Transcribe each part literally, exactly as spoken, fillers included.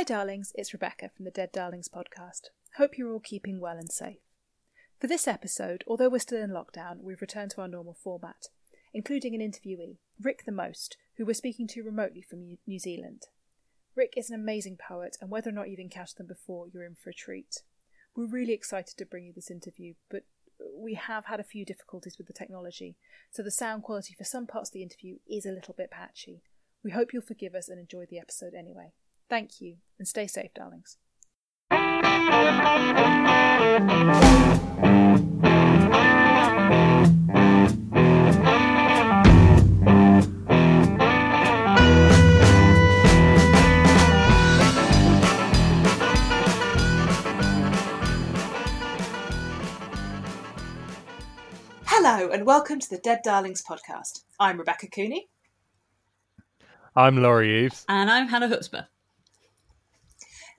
Hi darlings, it's Rebecca from the Dead Darlings podcast. Hope you're all keeping well and safe. For this episode, although we're still in lockdown, we've returned to our normal format, including an interviewee, Rik the Most, who we're speaking to remotely from New Zealand. Rik is an amazing poet, and whether or not you've encountered them before, you're in for a treat. We're really excited to bring you this interview, but we have had a few difficulties with the technology, so the sound quality for some parts of the interview is a little bit patchy. We hope you'll forgive us and enjoy the episode anyway. Thank you, and stay safe, darlings. Hello and welcome to the Dead Darlings podcast. I'm Rebecca Cooney. I'm Laurie Eaves. And I'm Hannah Hutzman.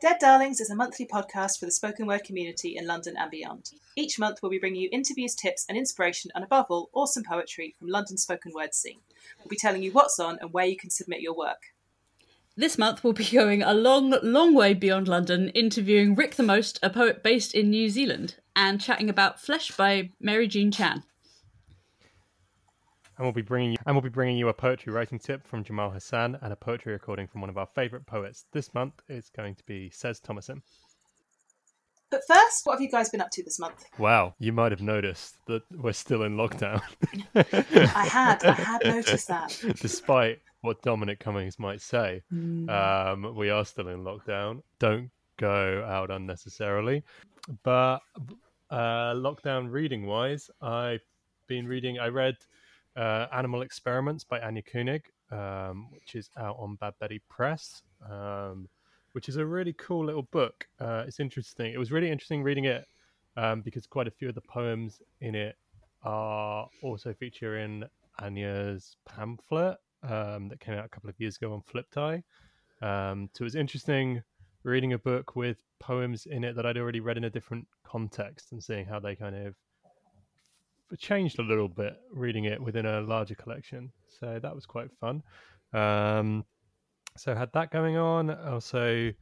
Dead Darlings is a monthly podcast for the spoken word community in London and beyond. Each month we'll be bringing you interviews, tips and inspiration, and above all, awesome poetry from London's spoken word scene. We'll be telling you what's on and where you can submit your work. This month we'll be going a long, long way beyond London, interviewing Rik the Most, a poet based in New Zealand, and chatting about Flesh by Mary-Jean Chan. And we'll be bringing you, and we'll be bringing you a poetry writing tip from Jamal Hassan and a poetry recording from one of our favourite poets. This month it's going to be Ses Thomason. But first, what have you guys been up to this month? Wow, you might have noticed that we're still in lockdown. I had, I had noticed that. Despite what Dominic Cummings might say, mm. um, we are still in lockdown. Don't go out unnecessarily. But uh, lockdown reading wise, I've been reading, I read... Uh, Animal Experiments by Anya Koenig, um, which is out on Bad Betty Press, um, which is a really cool little book. Uh, it's interesting. It was really interesting reading it um, because quite a few of the poems in it are also feature in Anya's pamphlet um, that came out a couple of years ago on Flip Tie. Um, so it was interesting reading a book with poems in it that I'd already read in a different context and seeing how they kind of changed a little bit reading it within a larger collection, so that was quite fun. Um so had that going on. Also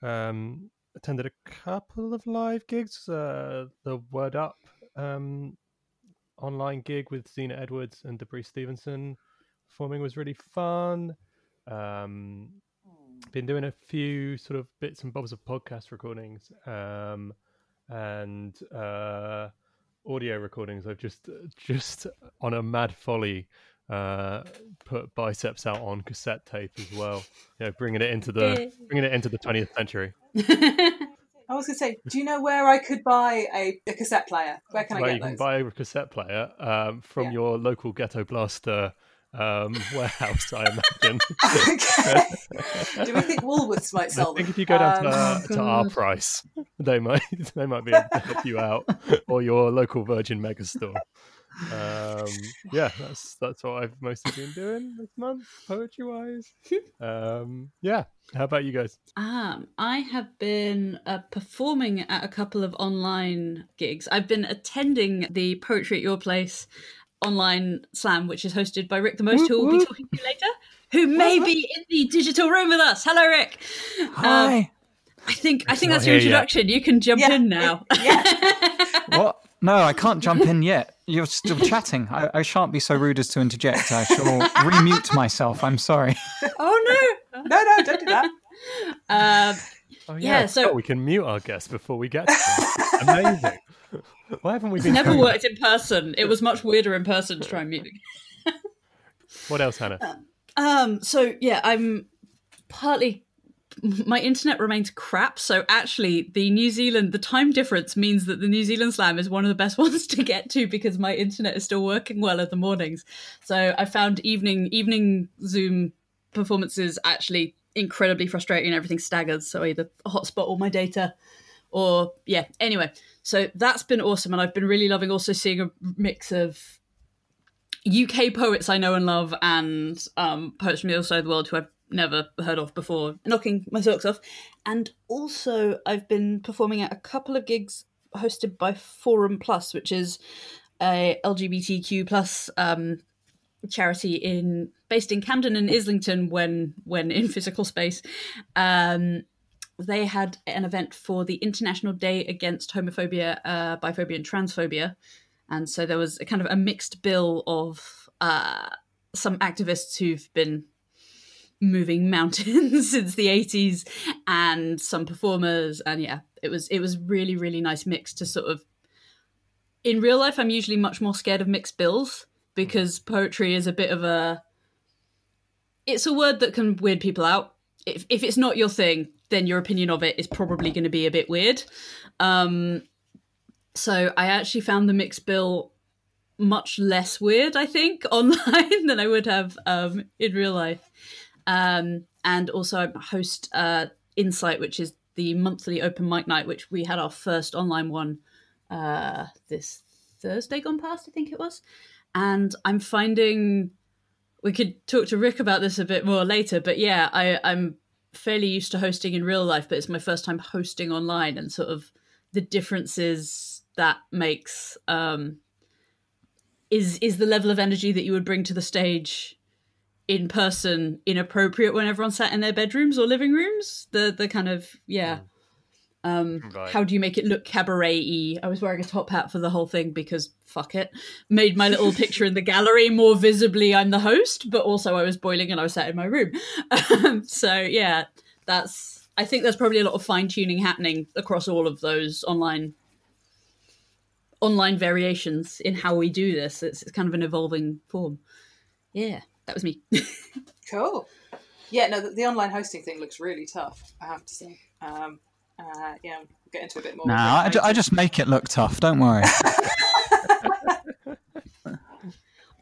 um attended a couple of live gigs, uh the Word Up um online gig with Zena Edwards and Debris Stevenson performing was really fun. Um been doing a few sort of bits and bobs of podcast recordings um and uh audio recordings. I've just just on a mad folly uh put Biceps out on cassette tape as well, you know, bringing it into the bringing it into the twentieth century. I was gonna say, do you know where I could buy a, a cassette player? Where can well, I get you those? You can buy a cassette player um from yeah. your local Ghetto Blaster um warehouse, I imagine. Okay. Do we think Woolworths might sell them? I think if you go down um, to, uh, to our price, they might they might be able to help you out, or your local Virgin Megastore. Um yeah, that's that's what I've mostly been doing this month, poetry wise. Um yeah, how about you guys? um I have been uh, performing at a couple of online gigs. I've been attending the Poetry at Your Place online slam, which is hosted by Rik the Most, who we'll be talking to later, who may be in the digital room with us. Hello, Rik. Hi. Um, I think it's I think that's your introduction. Yet. You can jump yeah. in now. Yeah. What? No, I can't jump in yet. You're still chatting. I, I shan't be so rude as to interject. I shall remute myself. I'm sorry. Oh no! no, no, don't do that. Um, oh yeah. yeah so oh, we can mute our guests before we get to them. Amazing. Why haven't we been? Never worked in person. It was much weirder in person to try and mute. What else, Hannah? Um. So yeah, I'm partly. My internet remains crap, so actually the New Zealand, the time difference means that the New Zealand Slam is one of the best ones to get to because my internet is still working well in the mornings. So I found evening evening Zoom performances actually incredibly frustrating. Everything staggers, so I either hotspot all my data or, yeah, anyway. So that's been awesome, and I've been really loving also seeing a mix of U K poets I know and love and um, poets from the other side of the world who I've never heard of before, knocking my socks off. And also I've been performing at a couple of gigs hosted by Forum Plus, which is a L G B T Q plus um, charity in based in Camden and Islington when when in physical space. Um, they had an event for the International Day Against Homophobia, uh, Biphobia and Transphobia. And so there was a kind of a mixed bill of uh, some activists who've been moving mountains since the eighties and some performers. And yeah, it was it was really, really nice mix to sort of... In real life, I'm usually much more scared of mixed bills because poetry is a bit of a... It's a word that can weird people out. If if it's not your thing, then your opinion of it is probably going to be a bit weird. Um, so I actually found the mixed bill much less weird, I think, online than I would have um, in real life. Um, and also I host uh, Insight, which is the monthly open mic night, which we had our first online one uh, this Thursday gone past, I think it was. And I'm finding... We could talk to Rik about this a bit more later, but yeah, I, I'm fairly used to hosting in real life, but it's my first time hosting online and sort of the differences that makes um, is is the level of energy that you would bring to the stage in person inappropriate when everyone sat in their bedrooms or living rooms? The the kind of, yeah. Um, right. How do you make it look cabaret-y? I was wearing a top hat for the whole thing because fuck it. Made my little picture in the gallery more visibly I'm the host, but also I was boiling and I was sat in my room. Um, so yeah, that's. I think there's probably a lot of fine-tuning happening across all of those online online variations in how we do this. It's, it's kind of an evolving form. Yeah, that was me. Cool. Yeah, no, the, the online hosting thing looks really tough, I have to say. Um, Uh, yeah, we'll get into a bit more. No, nah, I, d- I just make it look tough. Don't worry.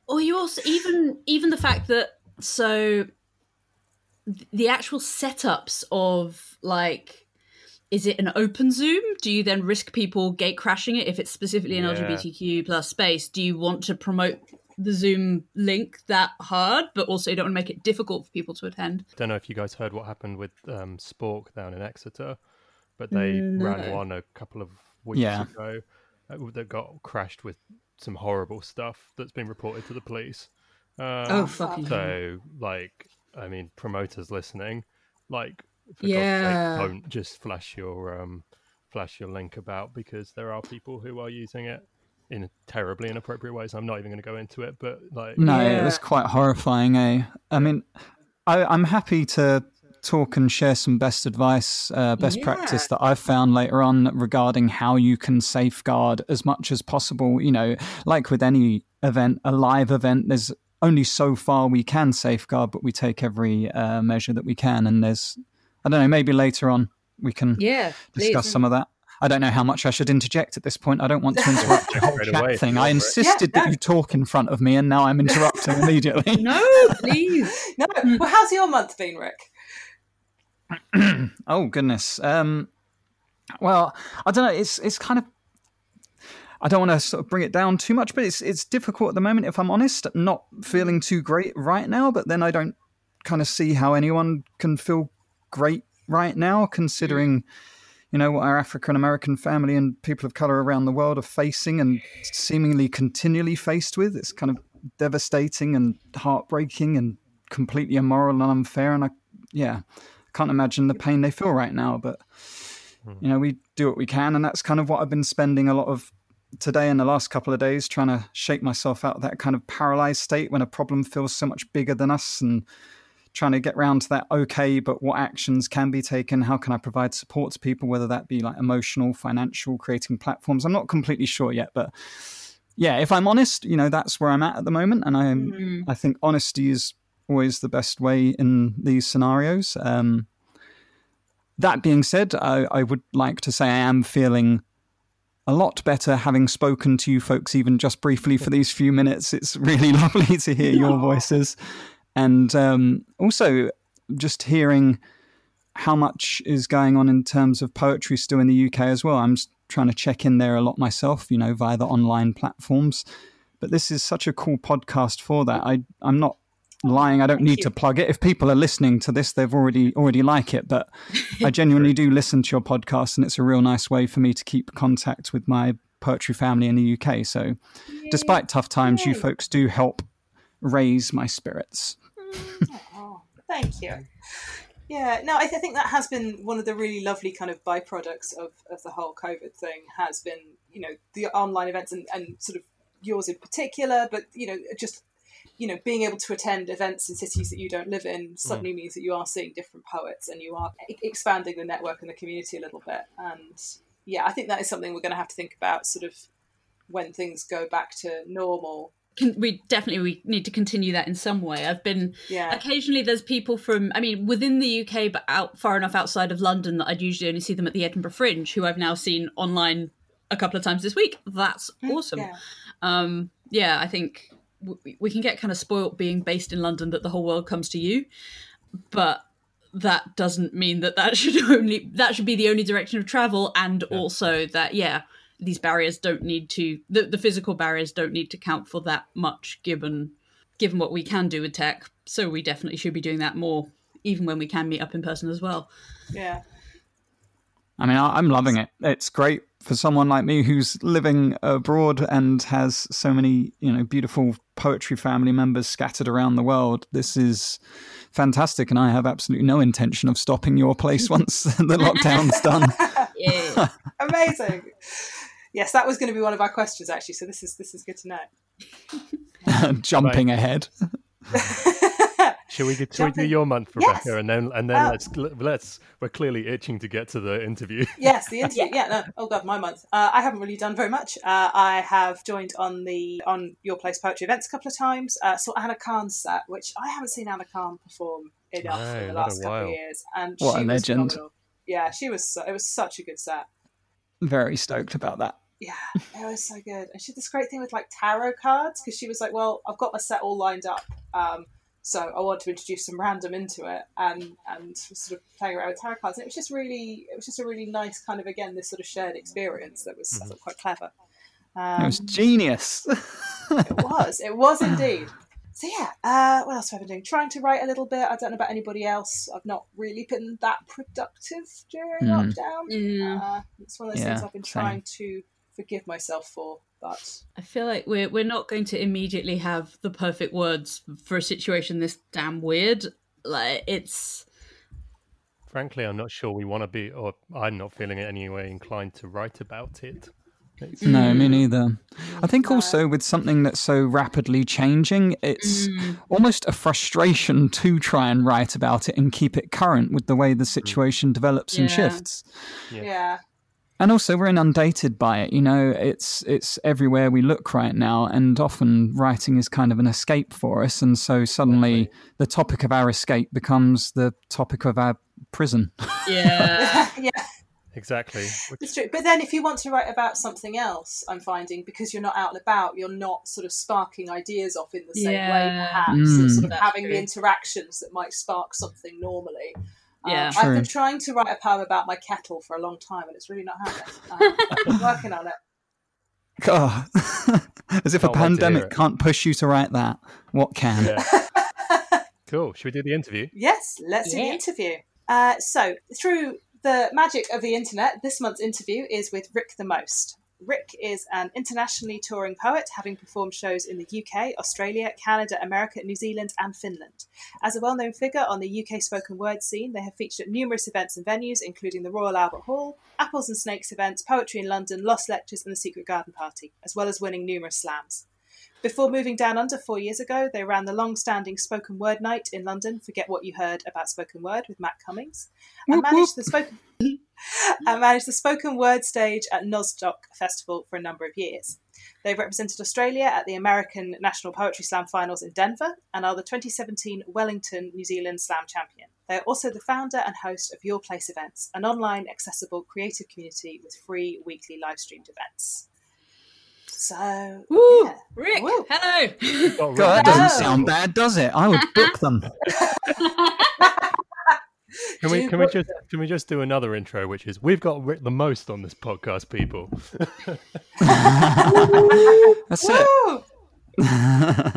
Or you also even even the fact that so the actual setups of like, is it an open Zoom? Do you then risk people gate crashing it if it's specifically an yeah. L G B T Q plus space? Do you want to promote the Zoom link that hard, but also you don't want to make it difficult for people to attend? I don't know if you guys heard what happened with um, Spork down in Exeter. But they no. ran one a couple of weeks yeah. ago that got crashed with some horrible stuff that's been reported to the police. Um, oh, fucking So, like, I mean, promoters listening, like, for yeah. God's sake, don't just flash your, um, flash your link about, because there are people who are using it in terribly inappropriate ways. I'm not even going to go into it, but, like... No, yeah. It was quite horrifying, eh? I mean, I, I'm happy to... talk and share some best advice, uh, best yeah. practice that I've found later on regarding how you can safeguard as much as possible. You know, like with any event, a live event, there's only so far we can safeguard, but we take every uh, measure that we can. And there's, I don't know, maybe later on we can yeah, discuss please. some of that. I don't know how much I should interject at this point. I don't want to interrupt your whole chat thing. I insisted yeah, no. that you talk in front of me, and now I'm interrupting immediately. No, please. No. Well, how's your month been, Rik? Oh goodness. Um, well, I don't know. It's it's kind of. I don't want to sort of bring it down too much, but it's it's difficult at the moment. If I'm honest, I'm not feeling too great right now. But then I don't kind of see how anyone can feel great right now, considering you know what our African American family and people of color around the world are facing and seemingly continually faced with. It's kind of devastating and heartbreaking and completely immoral and unfair. And I, yeah. can't imagine the pain they feel right now, but you know, we do what we can, and that's kind of what I've been spending a lot of today and the last couple of days trying to shake myself out of that kind of paralyzed state when a problem feels so much bigger than us, and trying to get round to that, okay, but what actions can be taken? How can I provide support to people, whether that be like emotional, financial, creating platforms? I'm not completely sure yet, but yeah, if I'm honest, you know, that's where I'm at at the moment, and I'm mm. I think honesty is always the best way in these scenarios. Um, that being said, I, I would like to say I am feeling a lot better having spoken to you folks, even just briefly for these few minutes. It's really lovely to hear your voices. And um, also just hearing how much is going on in terms of poetry still in the U K as well. I'm just trying to check in there a lot myself, you know, via the online platforms. But this is such a cool podcast for that. I, I'm not lying, I don't Thank need you. to plug it. If people are listening to this, they've already already like it, but I genuinely do listen to your podcast, and it's a real nice way for me to keep contact with my poetry family in the U K. So Yay. despite tough times, Yay. you folks do help raise my spirits. Oh, thank you. Yeah, no, I, th- I think that has been one of the really lovely kind of byproducts of, of the whole COVID thing has been, you know, the online events and, and sort of yours in particular, but, you know, just, you know, being able to attend events in cities that you don't live in suddenly mm. means that you are seeing different poets and you are e- expanding the network and the community a little bit. And yeah, I think that is something we're going to have to think about sort of when things go back to normal. We definitely we need to continue that in some way. I've been yeah. occasionally there's people from, I mean, within the U K, but out far enough outside of London that I'd usually only see them at the Edinburgh Fringe, who I've now seen online a couple of times this week. That's awesome. Yeah, um, yeah I think w- we can get kind of spoilt being based in London that the whole world comes to you, but that doesn't mean that that should only that should be the only direction of travel, and yeah. also that yeah. these barriers don't need to, the, the physical barriers don't need to count for that much given given what we can do with tech. So we definitely should be doing that more, even when we can meet up in person as well. Yeah. I mean, I'm loving it. It's great for someone like me who's living abroad and has so many, you know, beautiful poetry family members scattered around the world. This is fantastic. And I have absolutely no intention of stopping Your Place once the lockdown's done. Yeah. Amazing. Yes, that was going to be one of our questions, actually. So this is this is good to know. Jumping right. ahead. Shall we get to do your month, Rebecca, yes. and then and then um, let's let's we're clearly itching to get to the interview. Yes, the interview. yeah. No, oh god, my month. Uh, I haven't really done very much. Uh, I have joined on the on Your Place Poetry Events a couple of times. Uh, saw Anna Kahn set, which I haven't seen Anna Kahn perform enough no, in the last couple of years. And what she a was legend! Phenomenal. Yeah, she was. So, it was such a good set. Very stoked about that. Yeah, it was so good. And she did this great thing with like tarot cards because she was like, well, I've got my set all lined up, um, so I want to introduce some random into it, and and sort of playing around with tarot cards. And it was just really, it was just a really nice kind of, again, this sort of shared experience that was mm-hmm. quite clever. Um, it was genius. it was. It was indeed. So yeah, uh, what else have I been doing? Trying to write a little bit. I don't know about anybody else. I've not really been that productive during mm. lockdown. Mm. Uh, it's one of those yeah, things I've been same. trying to forgive myself for. But I feel like we're we're not going to immediately have the perfect words for a situation this damn weird. Like it's. Frankly, I'm not sure we want to be, or I'm not feeling in any way inclined to write about it. No, me neither. I think also with something that's so rapidly changing, it's mm. almost a frustration to try and write about it and keep it current with the way the situation develops yeah. and shifts. Yeah. yeah. And also we're inundated by it, you know, it's it's everywhere we look right now, and often writing is kind of an escape for us, and so suddenly Definitely. the topic of our escape becomes the topic of our prison. Yeah. yeah. Exactly. Which... It's true. But then if you want to write about something else, I'm finding, because you're not out and about, you're not sort of sparking ideas off in the same yeah. way, perhaps, mm, and sort of having true. the interactions that might spark something normally. Yeah. Um, I've been trying to write a poem about my kettle for a long time, and it's really not happening. Um, I've been working on it. God. As if Can't a pandemic can't push you to write that. What can? Yeah. Cool. Should we do the interview? Yes, let's yeah. do the interview. Uh, so, through... the magic of the internet, this month's interview is with Rik the Most. Rik is an internationally touring poet, having performed shows in the U K, Australia, Canada, America, New Zealand and Finland. As a well-known figure on the U K spoken word scene, they have featured at numerous events and venues, including the Royal Albert Hall, Apples and Snakes events, Poetry in London, Lost Lectures and the Secret Garden Party, as well as winning numerous slams. Before moving down under four years ago, they ran the long-standing spoken word night in London, Forget What You Heard About Spoken Word with Matt Cummins, and managed the spoken and managed the spoken word stage at Nozstock Festival for a number of years. They've represented Australia at the American National Poetry Slam Finals in Denver and are the twenty seventeen Wellington, New Zealand Slam champion. They are also the founder and host of Your Place Events, an online accessible creative community with free weekly live-streamed events. So, Woo, yeah. Rik, Woo. hello. God, that doesn't sound bad, does it? I would book them. Can we can we just can we just do another intro, which is we've got Rik the Most on this podcast, people. That's Woo. it.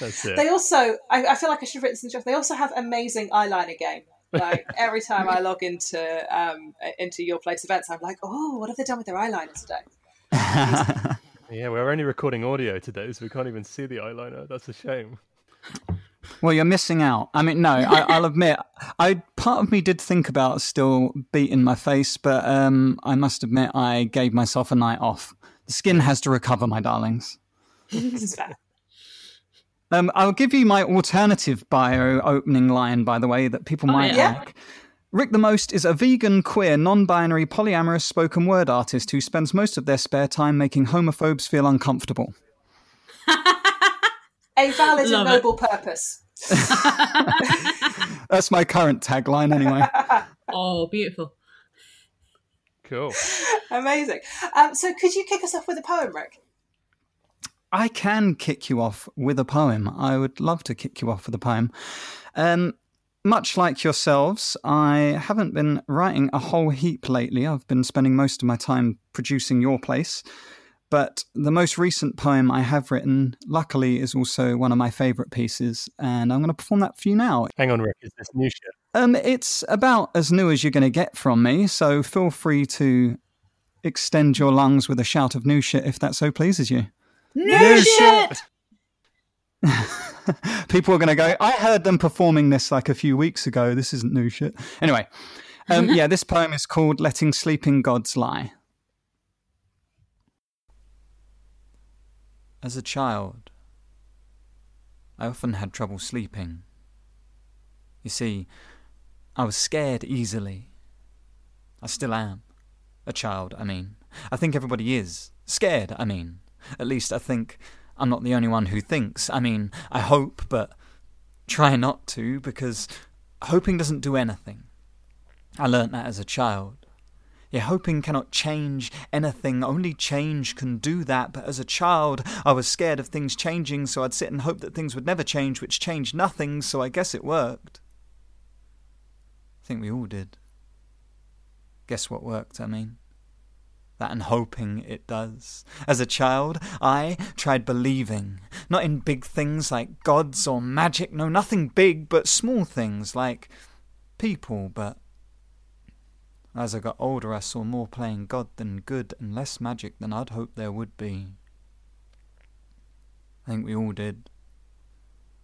That's it. They also, I, I feel like I should have written some stuff. They also have amazing eyeliner game. Like every time I log into um into Your Place Events, I'm like, oh, what have they done with their eyeliner today? Yeah, we're only recording audio today, so we can't even see the eyeliner. That's a shame. Well, you're missing out. I mean, no, I, I'll admit, I part of me did think about still beating my face, but um, I must admit I gave myself a night off. The skin has to recover, my darlings. This is fair. Um, I'll give you my alternative bio opening line, by the way, that people oh, might yeah. like. Rik the Most is a vegan, queer, non-binary, polyamorous spoken word artist who spends most of their spare time making homophobes feel uncomfortable. A valid Love and noble it. Purpose. That's my current tagline anyway. Oh, beautiful. Cool. Amazing. Um, so could you kick us off with a poem, Rik? I can kick you off with a poem. I would love to kick you off with a poem. Um, much like yourselves, I haven't been writing a whole heap lately. I've been spending most of my time producing Your Place. But the most recent poem I have written, luckily, is also one of my favourite pieces, and I'm going to perform that for you now. Hang on, Rik, is this new shit? Um, it's about as new as you're going to get from me, so feel free to extend your lungs with a shout of new shit if that so pleases you. New, new shit! shit! People are going to go, I heard them performing this like a few weeks ago. This isn't new shit. Anyway, um, yeah, this poem is called Letting Sleeping Gods Lie. As a child, I often had trouble sleeping. You see, I was scared easily. I still am. A child, I mean. I think everybody is. Scared, I mean. At least I think I'm not the only one who thinks. I mean, I hope, but try not to, because hoping doesn't do anything. I learnt that as a child. Yeah, hoping cannot change anything. Only change can do that. But as a child, I was scared of things changing, so I'd sit and hope that things would never change, which changed nothing, so I guess it worked. I think we all did. Guess what worked, I mean. That and hoping it does. As a child, I tried believing. Not in big things like gods or magic. No, nothing big, but small things like people, but... As I got older, I saw more playing God than good and less magic than I'd hoped there would be. I think we all did.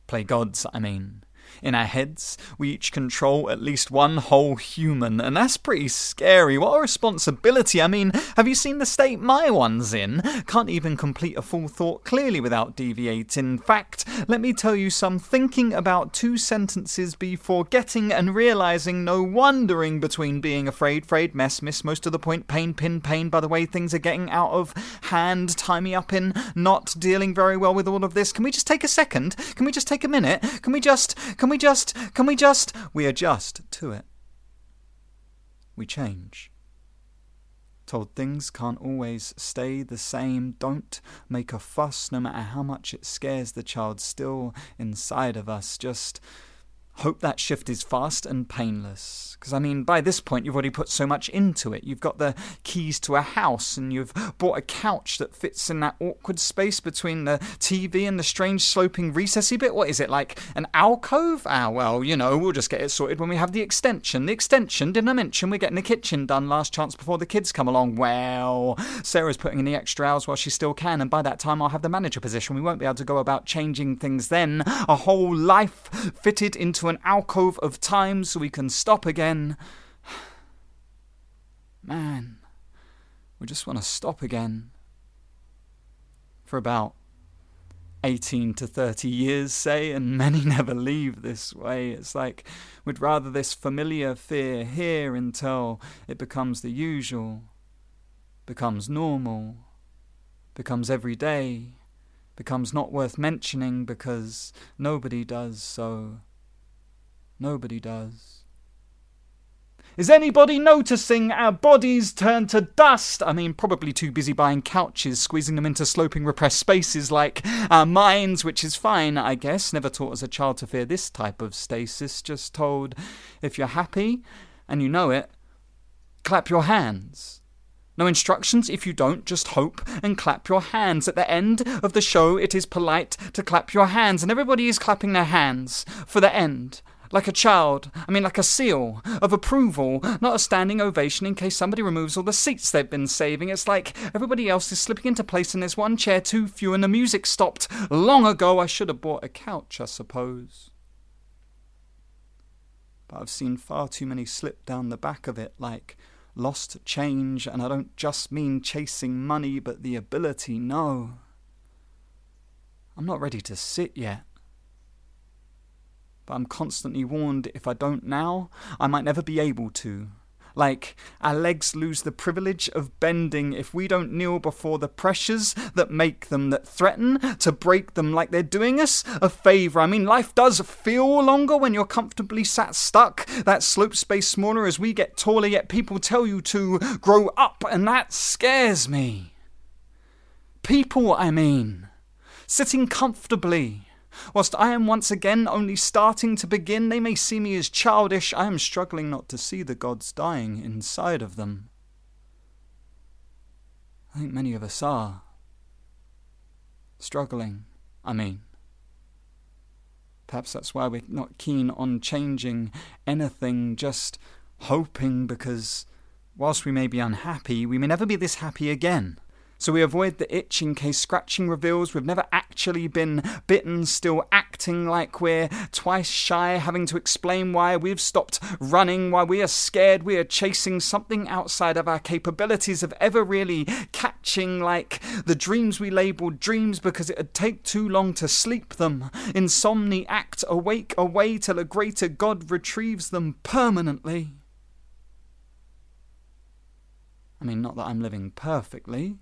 Play gods, I mean. In our heads, we each control at least one whole human, and that's pretty scary. What a responsibility. I mean, have you seen the state my one's in? Can't even complete a full thought clearly without deviating. In fact, let me tell you some thinking about two sentences before getting and realising, no wandering between being afraid, afraid, mess, miss, most to the point, pain, pin, pain, by the way things are getting out of hand, tie me up in, not dealing very well with all of this. Can we just take a second? Can we just take a minute? Can we just... Can we just, can we just, we adjust to it. We change. Told things can't always stay the same. Don't make a fuss, no matter how much it scares the child still inside of us. Just hope that shift is fast and painless. Because, I mean, by this point, you've already put so much into it. You've got the keys to a house, and you've bought a couch that fits in that awkward space between the T V and the strange sloping recessy bit. What is it, like an alcove? Ah, well, you know, we'll just get it sorted when we have the extension. The extension, didn't I mention we're getting the kitchen done last chance before the kids come along? Well, Sarah's putting in the extra hours while she still can, and by that time I'll have the manager position. We won't be able to go about changing things then. A whole life fitted into an alcove of time so we can stop again. Man, we just want to stop again. For about eighteen to thirty years, say, and many never leave this way. It's like we'd rather this familiar fear here until it becomes the usual, becomes normal, becomes everyday, becomes not worth mentioning because nobody does so. Nobody does. Is anybody noticing our bodies turn to dust? I mean, probably too busy buying couches, squeezing them into sloping repressed spaces like our minds, which is fine, I guess. Never taught as a child to fear this type of stasis. Just told, if you're happy, and you know it, clap your hands. No instructions. If you don't, just hope and clap your hands. At the end of the show, it is polite to clap your hands, and everybody is clapping their hands for the end. Like a child, I mean like a seal of approval, not a standing ovation in case somebody removes all the seats they've been saving. It's like everybody else is slipping into place and there's one chair too few and the music stopped long ago. I should have bought a couch, I suppose. but I've seen far too many slip down the back of it, like lost change, and I don't just mean chasing money, but the ability, no. I'm not ready to sit yet. But I'm constantly warned if I don't now, I might never be able to. Like, our legs lose the privilege of bending if we don't kneel before the pressures that make them, that threaten to break them, like they're doing us a favour. I mean, life does feel longer when you're comfortably sat stuck. That slope space smaller as we get taller, yet people tell you to grow up, and that scares me. People, I mean. Sitting comfortably. Whilst I am once again only starting to begin, they may see me as childish. I am struggling not to see the gods dying inside of them. I think many of us are. Struggling, I mean. Perhaps that's why we're not keen on changing anything, just hoping, because whilst we may be unhappy, we may never be this happy again. So we avoid the itch in case scratching reveals we've never actually been bitten, still acting like we're twice shy, having to explain why we've stopped running, why we are scared, we are chasing something outside of our capabilities of ever really catching, like the dreams we labelled dreams because it'd take too long to sleep them. Insomni act awake away till a greater God retrieves them permanently. I mean, not that I'm living perfectly.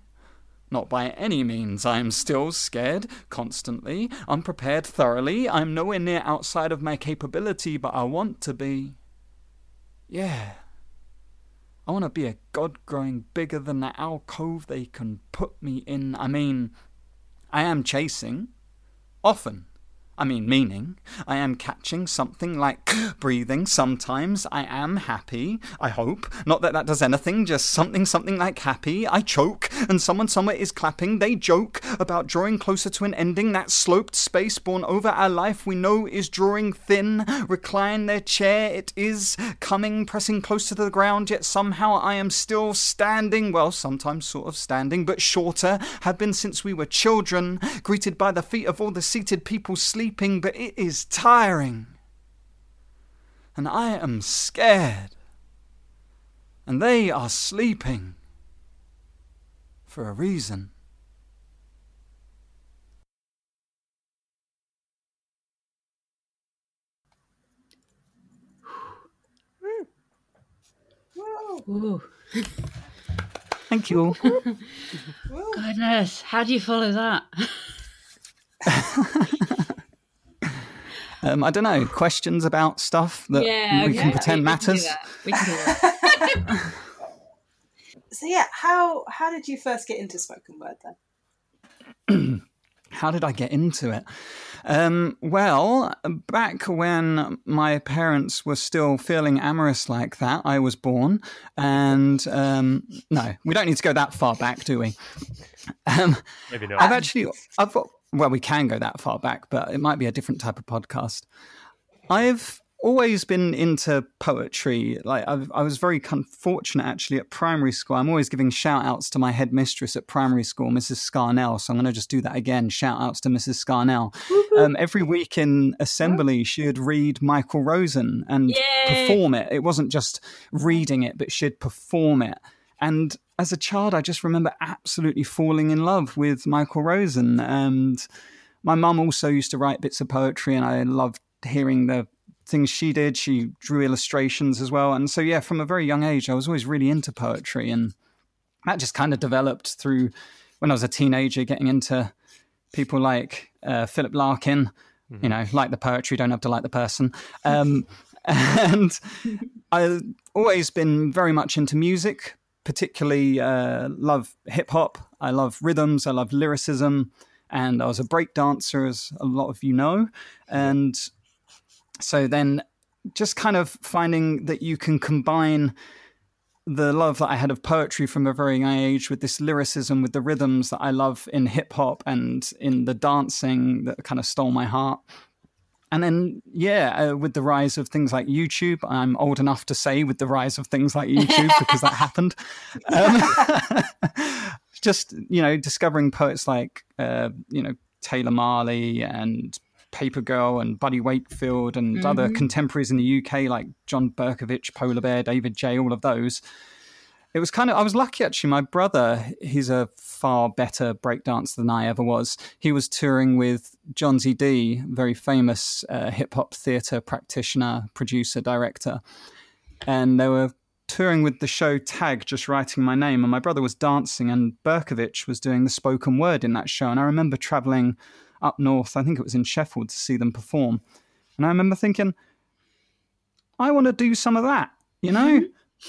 Not by any means. I am still scared, constantly, unprepared thoroughly. I am nowhere near outside of my capability, but I want to be. Yeah. I want to be a god growing bigger than the alcove they can put me in. I mean, I am chasing. Often. I mean, meaning, I am catching something like breathing sometimes. I am happy, I hope. Not that that does anything, just something, something like happy. I choke, and someone somewhere is clapping. They joke about drawing closer to an ending. That sloped space born over our life we know is drawing thin. Recline their chair, it is coming, pressing closer to the ground, yet somehow I am still standing. Well, sometimes sort of standing, but shorter. Have been since we were children, greeted by the feet of all the seated people sleeping. But it is tiring. And I am scared. And they are sleeping. For a reason. Ooh. Thank you. Goodness, how do you follow that? Um, I don't know, questions about stuff that yeah, we okay. can pretend we matters. Can do that. We can do that. So yeah, how how did you first get into spoken word then? How did I get into it? Um, well, back when my parents were still feeling amorous like that, I was born. And um, no, we don't need to go that far back, do we? Um, Maybe not. I've actually... I've, Well, we can go that far back, but it might be a different type of podcast. I've always been into poetry. Like I've, I was very fortunate, actually, at primary school. I'm always giving shout-outs to my headmistress at primary school, Missus Scarnell. So I'm going to just do that again. Shout-outs to Missus Scarnell. Um, every week in assembly, she would read Michael Rosen and Yay! Perform it. It wasn't just reading it, but she'd perform it. And as a child, I just remember absolutely falling in love with Michael Rosen. And my mum also used to write bits of poetry, and I loved hearing the things she did. She drew illustrations as well. And so, yeah, from a very young age, I was always really into poetry. And that just kind of developed through when I was a teenager, getting into people like uh, Philip Larkin, mm-hmm. you know, like the poetry, don't have to like the person. Um, and I've always been very much into music. Particularly uh, love hip-hop, I love rhythms, I love lyricism, and I was a break dancer, as a lot of you know. And so then just kind of finding that you can combine the love that I had of poetry from a very young age with this lyricism, with the rhythms that I love in hip-hop and in the dancing that kind of stole my heart. And then, yeah, uh, with the rise of things like YouTube, I'm old enough to say with the rise of things like YouTube because that happened. Um, just, you know, discovering poets like, uh, you know, Taylor Marley and Paper Girl and Buddy Wakefield and mm-hmm. other contemporaries in the U K like John Berkovich, Polar Bear, David Jay, all of those. It was kind of, I was lucky actually, my brother, he's a far better breakdancer than I ever was. He was touring with John Z D, very famous uh, hip-hop theatre practitioner, producer, director. And they were touring with the show Tag, just writing my name, and my brother was dancing, and Berkovich was doing the spoken word in that show. And I remember travelling up north, I think it was in Sheffield, to see them perform. And I remember thinking, I want to do some of that, you know?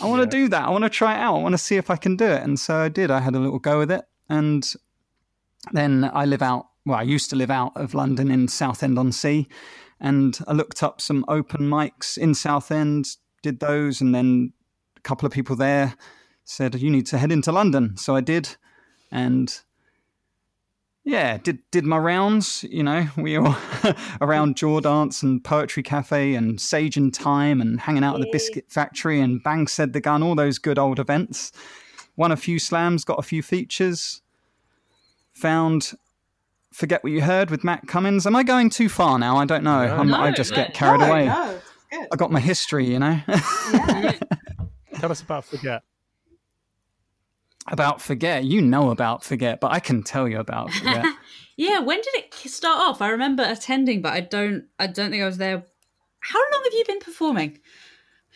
I want to yeah. do that. I want to try it out. I want to see if I can do it. And so I did. I had a little go with it. And then I live out, well, I used to live out of London in Southend-on-Sea, and I looked up some open mics in Southend, did those, and then a couple of people there said, you need to head into London. So I did, and yeah, did did my rounds, you know, we were around Jordance and Poetry Cafe and Sage and Time and hanging out at the Biscuit Factory and Bang Said the Gun, all those good old events. Won a few slams, got a few features, found Forget What You Heard with Matt Cummins. Am I going too far now? I don't know. I'm, no, I just no. get carried no, away. No, it's good. I got my history, you know. Yeah. Tell us about Forget. About Forget, you know about Forget, but I can tell you about Forget. Yeah, when did it start off? I remember attending, but I don't I don't think I was there. How long have you been performing?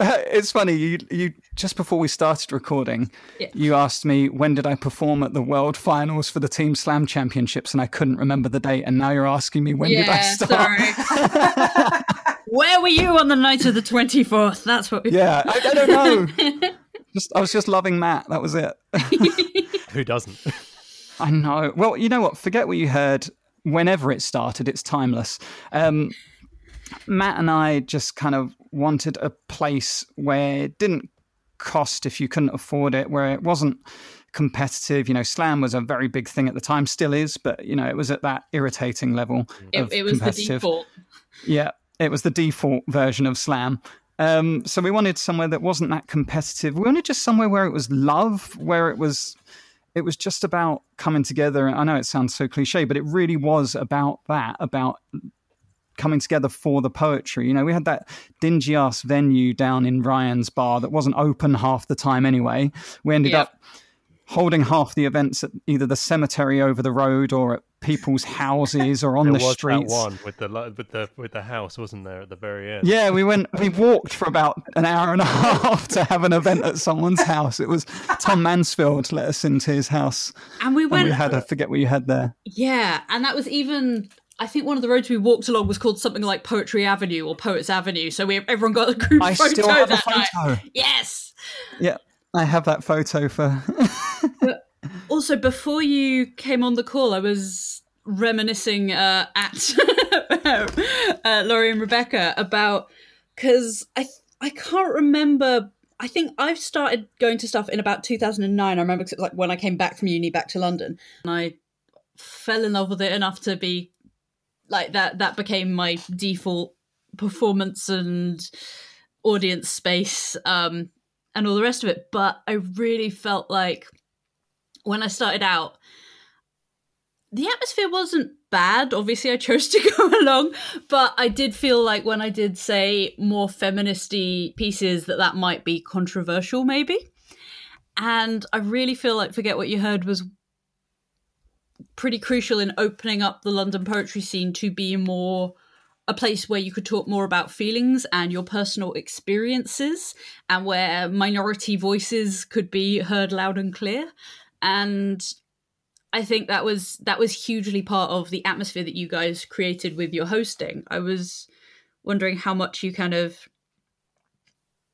Uh, it's funny, you you just before we started recording, yeah. you asked me, when did I perform at the World Finals for the Team Slam Championships? And I couldn't remember the date, and now you're asking me, when yeah, did I start? Sorry. Where were you on the night of the twenty-fourth? That's what we Yeah, I, I don't know. Just, I was just loving Matt. That was it. Who doesn't? I know. Well, you know what? Forget What You Heard. Whenever it started, it's timeless. Um, Matt and I just kind of wanted a place where it didn't cost if you couldn't afford it, where it wasn't competitive. You know, slam was a very big thing at the time, still is, but, you know, it was at that irritating level. It, of it was the default. Yeah, it was the default version of slam. Um, so we wanted somewhere that wasn't that competitive. We wanted just somewhere where it was love, where it was it was just about coming together. And I know it sounds so cliche, but it really was about that, about coming together for the poetry. You know, we had that dingy-ass venue down in Ryan's Bar that wasn't open half the time anyway. We ended yep. up holding half the events at either the cemetery over the road or at people's houses or on there the was streets. That one with the with the with the house, wasn't there, at the very end? Yeah, we went. We walked for about an hour and a half to have an event at someone's house. It was Tom Mansfield let us into his house, and we went. And we had a Forget What You Heard there. Yeah, and that was even. I think one of the roads we walked along was called something like Poetry Avenue or Poets Avenue. So we everyone got a group I photo still have that a photo. Night. Yes. Yeah. I have that photo for... But also, before you came on the call, I was reminiscing uh, at uh, Laurie and Rebecca about... Because I, I can't remember... I think I've started going to stuff in about two thousand nine. I remember cause it was like when I came back from uni, back to London. And I fell in love with it enough to be... Like, that, that became my default performance and audience space... Um, and all the rest of it. But I really felt like when I started out, the atmosphere wasn't bad. Obviously, I chose to go along, but I did feel like when I did say more feministy pieces that that might be controversial maybe. And I really feel like Forget What You Heard was pretty crucial in opening up the London poetry scene to be more... a place where you could talk more about feelings and your personal experiences and where minority voices could be heard loud and clear. And I think that was that was hugely part of the atmosphere that you guys created with your hosting. I was wondering how much you kind of...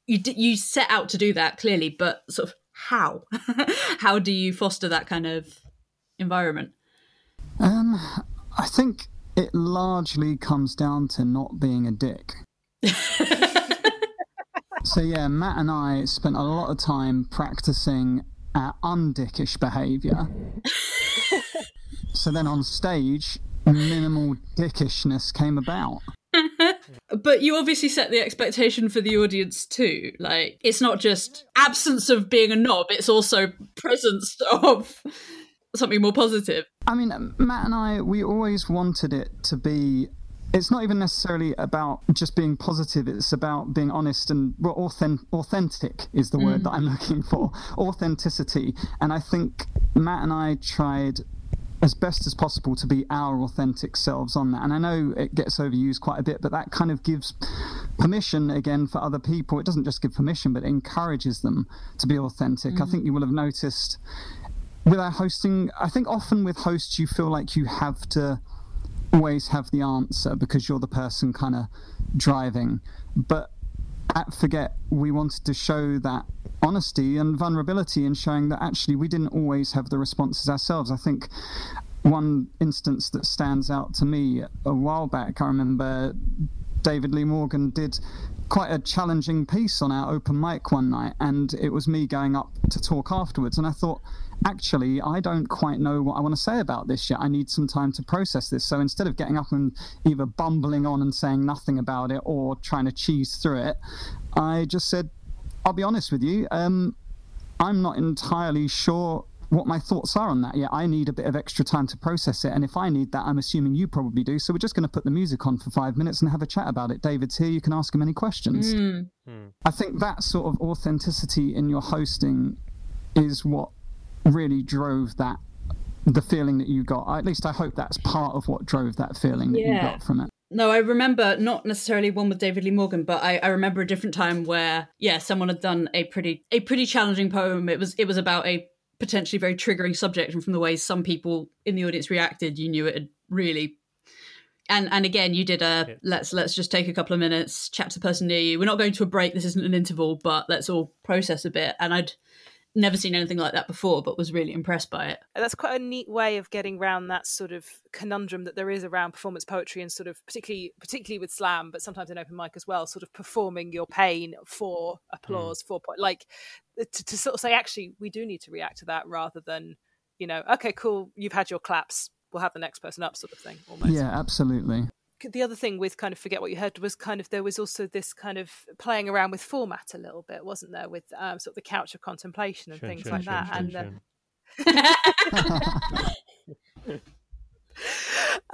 You, d- you set out to do that, clearly, but sort of how? How do you foster that kind of environment? Um, I think... It largely comes down to not being a dick. So yeah, Matt and I spent a lot of time practicing our undickish behaviour. So then on stage, minimal dickishness came about. But you obviously set the expectation for the audience too. Like, it's not just absence of being a knob, it's also presence of... something more positive. I mean, Matt and I, we always wanted it to be it's not even necessarily about just being positive. It's about being honest and well, authentic, authentic is the mm. word that I'm looking for, authenticity. And I think Matt and I tried as best as possible to be our authentic selves on that. And I know it gets overused quite a bit, but that kind of gives permission again for other people. It doesn't just give permission, but it encourages them to be authentic. Mm. I think you will have noticed with our hosting, I think often with hosts, you feel like you have to always have the answer because you're the person kind of driving. But at Forget, we wanted to show that honesty and vulnerability in showing that actually we didn't always have the responses ourselves. I think one instance that stands out to me a while back, I remember David Lee Morgan did quite a challenging piece on our open mic one night, and it was me going up to talk afterwards, and I thought, actually, I don't quite know what I want to say about this yet. I need some time to process this. So instead of getting up and either bumbling on and saying nothing about it or trying to cheese through it, I just said, I'll be honest with you, um, I'm not entirely sure what my thoughts are on that yet. I need a bit of extra time to process it, and if I need that, I'm assuming you probably do, so we're just going to put the music on for five minutes and have a chat about it. David's here, you can ask him any questions. Mm. Mm. I think that sort of authenticity in your hosting is what really drove that, the feeling that you got. At least I hope that's part of what drove that feeling yeah. that you got from it. No, I remember not necessarily one with David Lee Morgan, but I, I remember a different time where, yeah, someone had done a pretty a pretty challenging poem. It was it was about a potentially very triggering subject, and from the way some people in the audience reacted, you knew it had really. And and again, you did a yeah. let's let's just take a couple of minutes, chat to the person near you. We're not going to a break. This isn't an interval, but let's all process a bit. And I'd never seen anything like that before, but was really impressed by it. That's quite a neat way of getting around that sort of conundrum that there is around performance poetry, and sort of particularly particularly with slam, but sometimes in open mic as well, sort of performing your pain for applause, mm. for like to, to sort of say, actually, we do need to react to that, rather than, you know, okay, cool, you've had your claps, we'll have the next person up, sort of thing. Almost. Yeah, absolutely. The other thing with kind of Forget What You Heard was kind of there was also this kind of playing around with format a little bit, wasn't there, with um, sort of the couch of contemplation and chin, things chin, like chin, that. Chin, and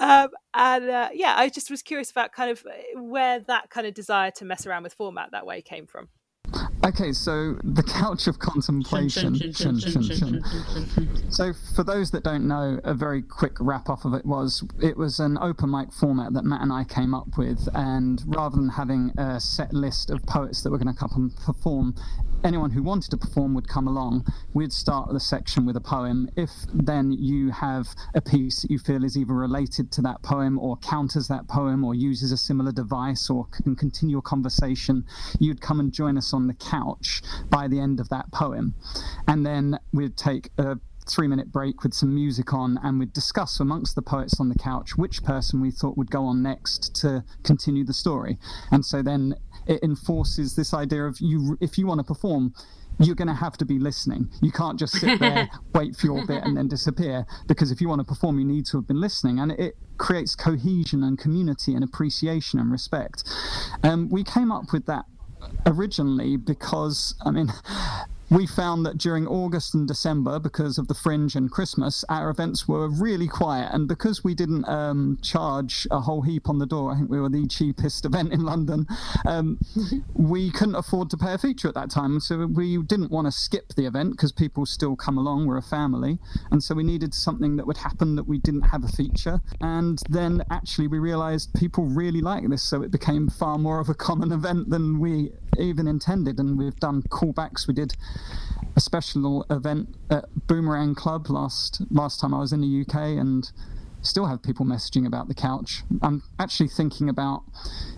uh... um, and uh, yeah, I just was curious about kind of where that kind of desire to mess around with format that way came from. Okay, so the couch of contemplation. Chin, chin, chin, chin, chin, chin. So for those that don't know, a very quick wrap-up of it was, it was an open mic format that Matt and I came up with, and rather than having a set list of poets that were going to come and perform, anyone who wanted to perform would come along. We'd start the section with a poem. If then you have a piece that you feel is either related to that poem or counters that poem or uses a similar device or can continue a conversation, you'd come and join us on the couch by the end of that poem, and then we'd take a three minute break with some music on, and we'd discuss amongst the poets on the couch which person we thought would go on next to continue the story. And so then it enforces this idea of, you if you want to perform, you're going to have to be listening. You can't just sit there, wait for your bit and then disappear, because if you want to perform, you need to have been listening. And it creates cohesion and community and appreciation and respect. Um, we came up with that originally because, I mean, we found that during August and December, because of the Fringe and Christmas, our events were really quiet. And because we didn't um, charge a whole heap on the door, I think we were the cheapest event in London, um, we couldn't afford to pay a feature at that time. So we didn't want to skip the event because people still come along, we're a family. And so we needed something that would happen that we didn't have a feature. And then actually we realised people really like this, so it became far more of a common event than we even intended. And we've done callbacks. We did a special event at Boomerang Club last last time I was in the U K, and still have people messaging about the couch. I'm actually thinking about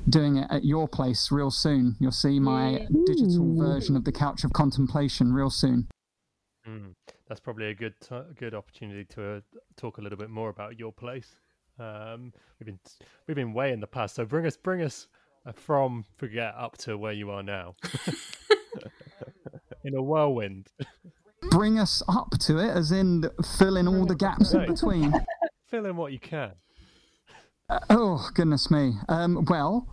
doing it at your place real soon. You'll see my Ooh. digital version of the couch of contemplation real soon. Mm, that's probably a good t- good opportunity to uh, talk a little bit more about your place. Um, we've been we've been way in the past, so bring us bring us from Forget up to where you are now. In a whirlwind. Bring us up to it, as in fill in all the gaps in between. Fill in what you can. Uh, oh, goodness me. Um, well,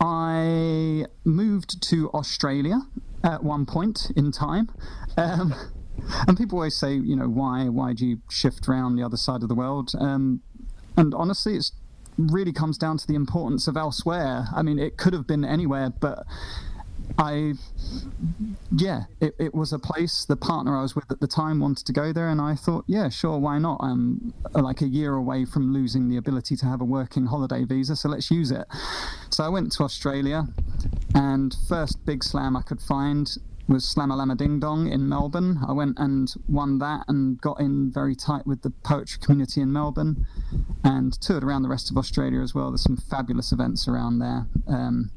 I moved to Australia at one point in time. Um, and people always say, you know, why, why do you shift around the other side of the world? Um, and honestly, it's really comes down to the importance of elsewhere. I mean, it could have been anywhere, but I, yeah, it, it was a place. The partner I was with at the time wanted to go there, and I thought, yeah, sure, why not? I'm like a year away from losing the ability to have a working holiday visa, so let's use it. So I went to Australia, and first big slam I could find was Slamma Lamma Ding Dong in Melbourne. I went and won that and got in very tight with the poetry community in Melbourne, and toured around the rest of Australia as well. There's some fabulous events around there. Um,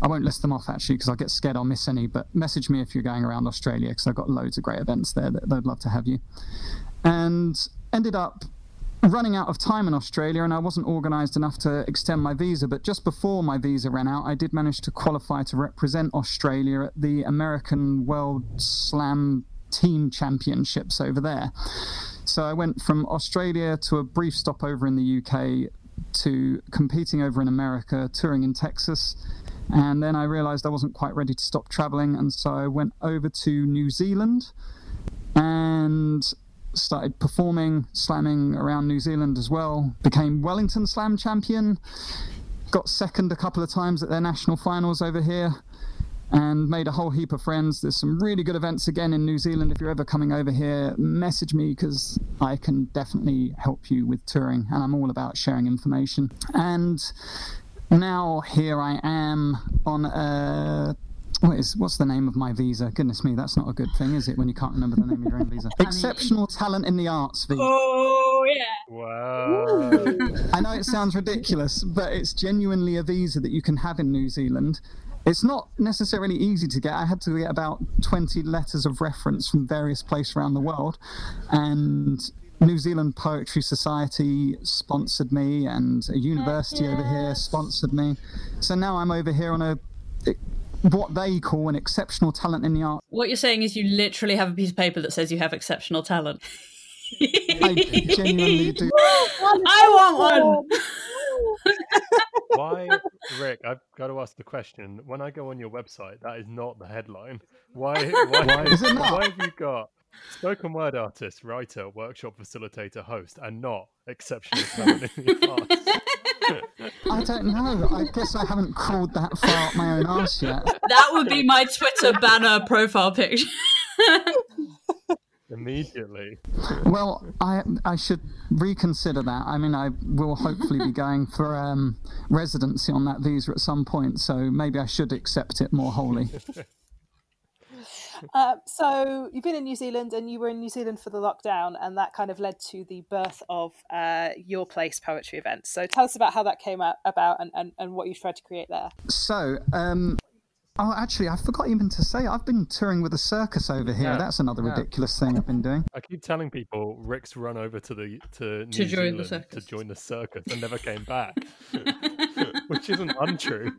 I won't list them off, actually, because I get scared I'll miss any, but message me if you're going around Australia, because I've got loads of great events there that they'd love to have you. And ended up running out of time in Australia, and I wasn't organised enough to extend my visa, but just before my visa ran out, I did manage to qualify to represent Australia at the American World Slam Team Championships over there. So I went from Australia to a brief stopover in the U K to competing over in America, touring in Texas, and then I realised I wasn't quite ready to stop travelling, and so I went over to New Zealand and started performing, slamming around New Zealand as well. Became Wellington Slam champion, got second a couple of times at their national finals over here, and made a whole heap of friends. There's some really good events again in New Zealand. If you're ever coming over here, message me, because I can definitely help you with touring, and I'm all about sharing information. And now here I am on a... What is, what's the name of my visa? Goodness me, that's not a good thing, is it, when you can't remember the name of your own visa? I mean, Exceptional Talent in the Arts visa. Oh, yeah. Wow. I know it sounds ridiculous, but it's genuinely a visa that you can have in New Zealand. It's not necessarily easy to get. I had to get about twenty letters of reference from various places around the world, and New Zealand Poetry Society sponsored me, and a university yes. over here sponsored me. So now I'm over here on a... It, what they call an exceptional talent in the arts. What you're saying is you literally have a piece of paper that says you have exceptional talent. I genuinely do. I want one. Why, Rik, I've got to ask the question. When I go on your website, that is not the headline. Why, why, why, is it not? Why have you got spoken word artist, writer, workshop facilitator, host, and not exceptional talent in the arts? I don't know. I guess I haven't crawled that far up my own arse yet. That would be my Twitter banner profile picture. Immediately. Well, I I should reconsider that. I mean, I will hopefully be going for um, residency on that visa at some point, so maybe I should accept it more wholly. Uh, so you've been in New Zealand, and you were in New Zealand for the lockdown, and that kind of led to the birth of uh, Your Place Poetry Events. So tell us about how that came out, about and, and, and what you tried to create there. So, um, oh, actually, I forgot even to say, I've been touring with a circus over here. Yeah. That's another yeah. ridiculous thing I've been doing. I keep telling people Rik's run over to the to, New to Zealand join the circus. to join the circus and never came back, which isn't untrue.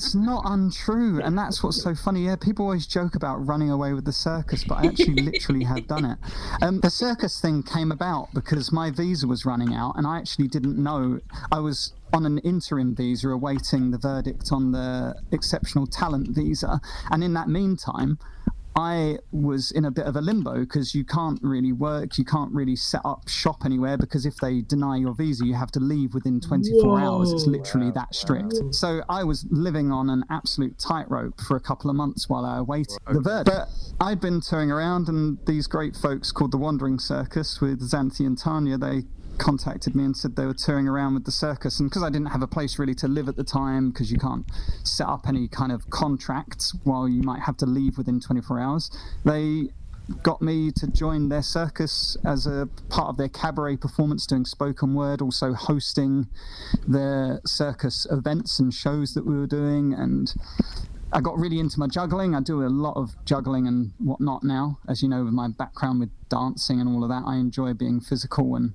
It's not untrue, and that's what's so funny. Yeah, people always joke about running away with the circus, but I actually literally have done it. Um, the circus thing came about because my visa was running out, and I actually didn't know. I was on an interim visa awaiting the verdict on the exceptional talent visa, and in that meantime, I was in a bit of a limbo, because you can't really work, you can't really set up shop anywhere, because if they deny your visa, you have to leave within twenty-four Whoa, hours. It's literally wow, that strict. Wow. So I was living on an absolute tightrope for a couple of months while I awaited okay. the verdict. But I'd been touring around, and these great folks called the Wandering Circus with Xanthi and Tanya, they contacted me and said they were touring around with the circus, and because I didn't have a place really to live at the time, because you can't set up any kind of contracts while you might have to leave within twenty-four hours, they got me to join their circus as a part of their cabaret performance, doing spoken word, also hosting their circus events and shows that we were doing. And I got really into my juggling. I do a lot of juggling and whatnot now, as you know, with my background with dancing and all of that. I enjoy being physical, and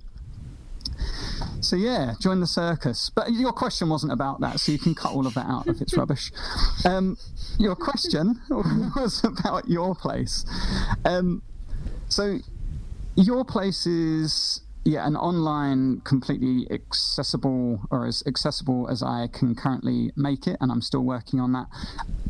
so yeah, join the circus. But your question wasn't about that, so you can cut all of that out if it's rubbish. Um, your question was about Your Place. Um, so Your Place is Yeah, an online, completely accessible, or as accessible as I can currently make it, and I'm still working on that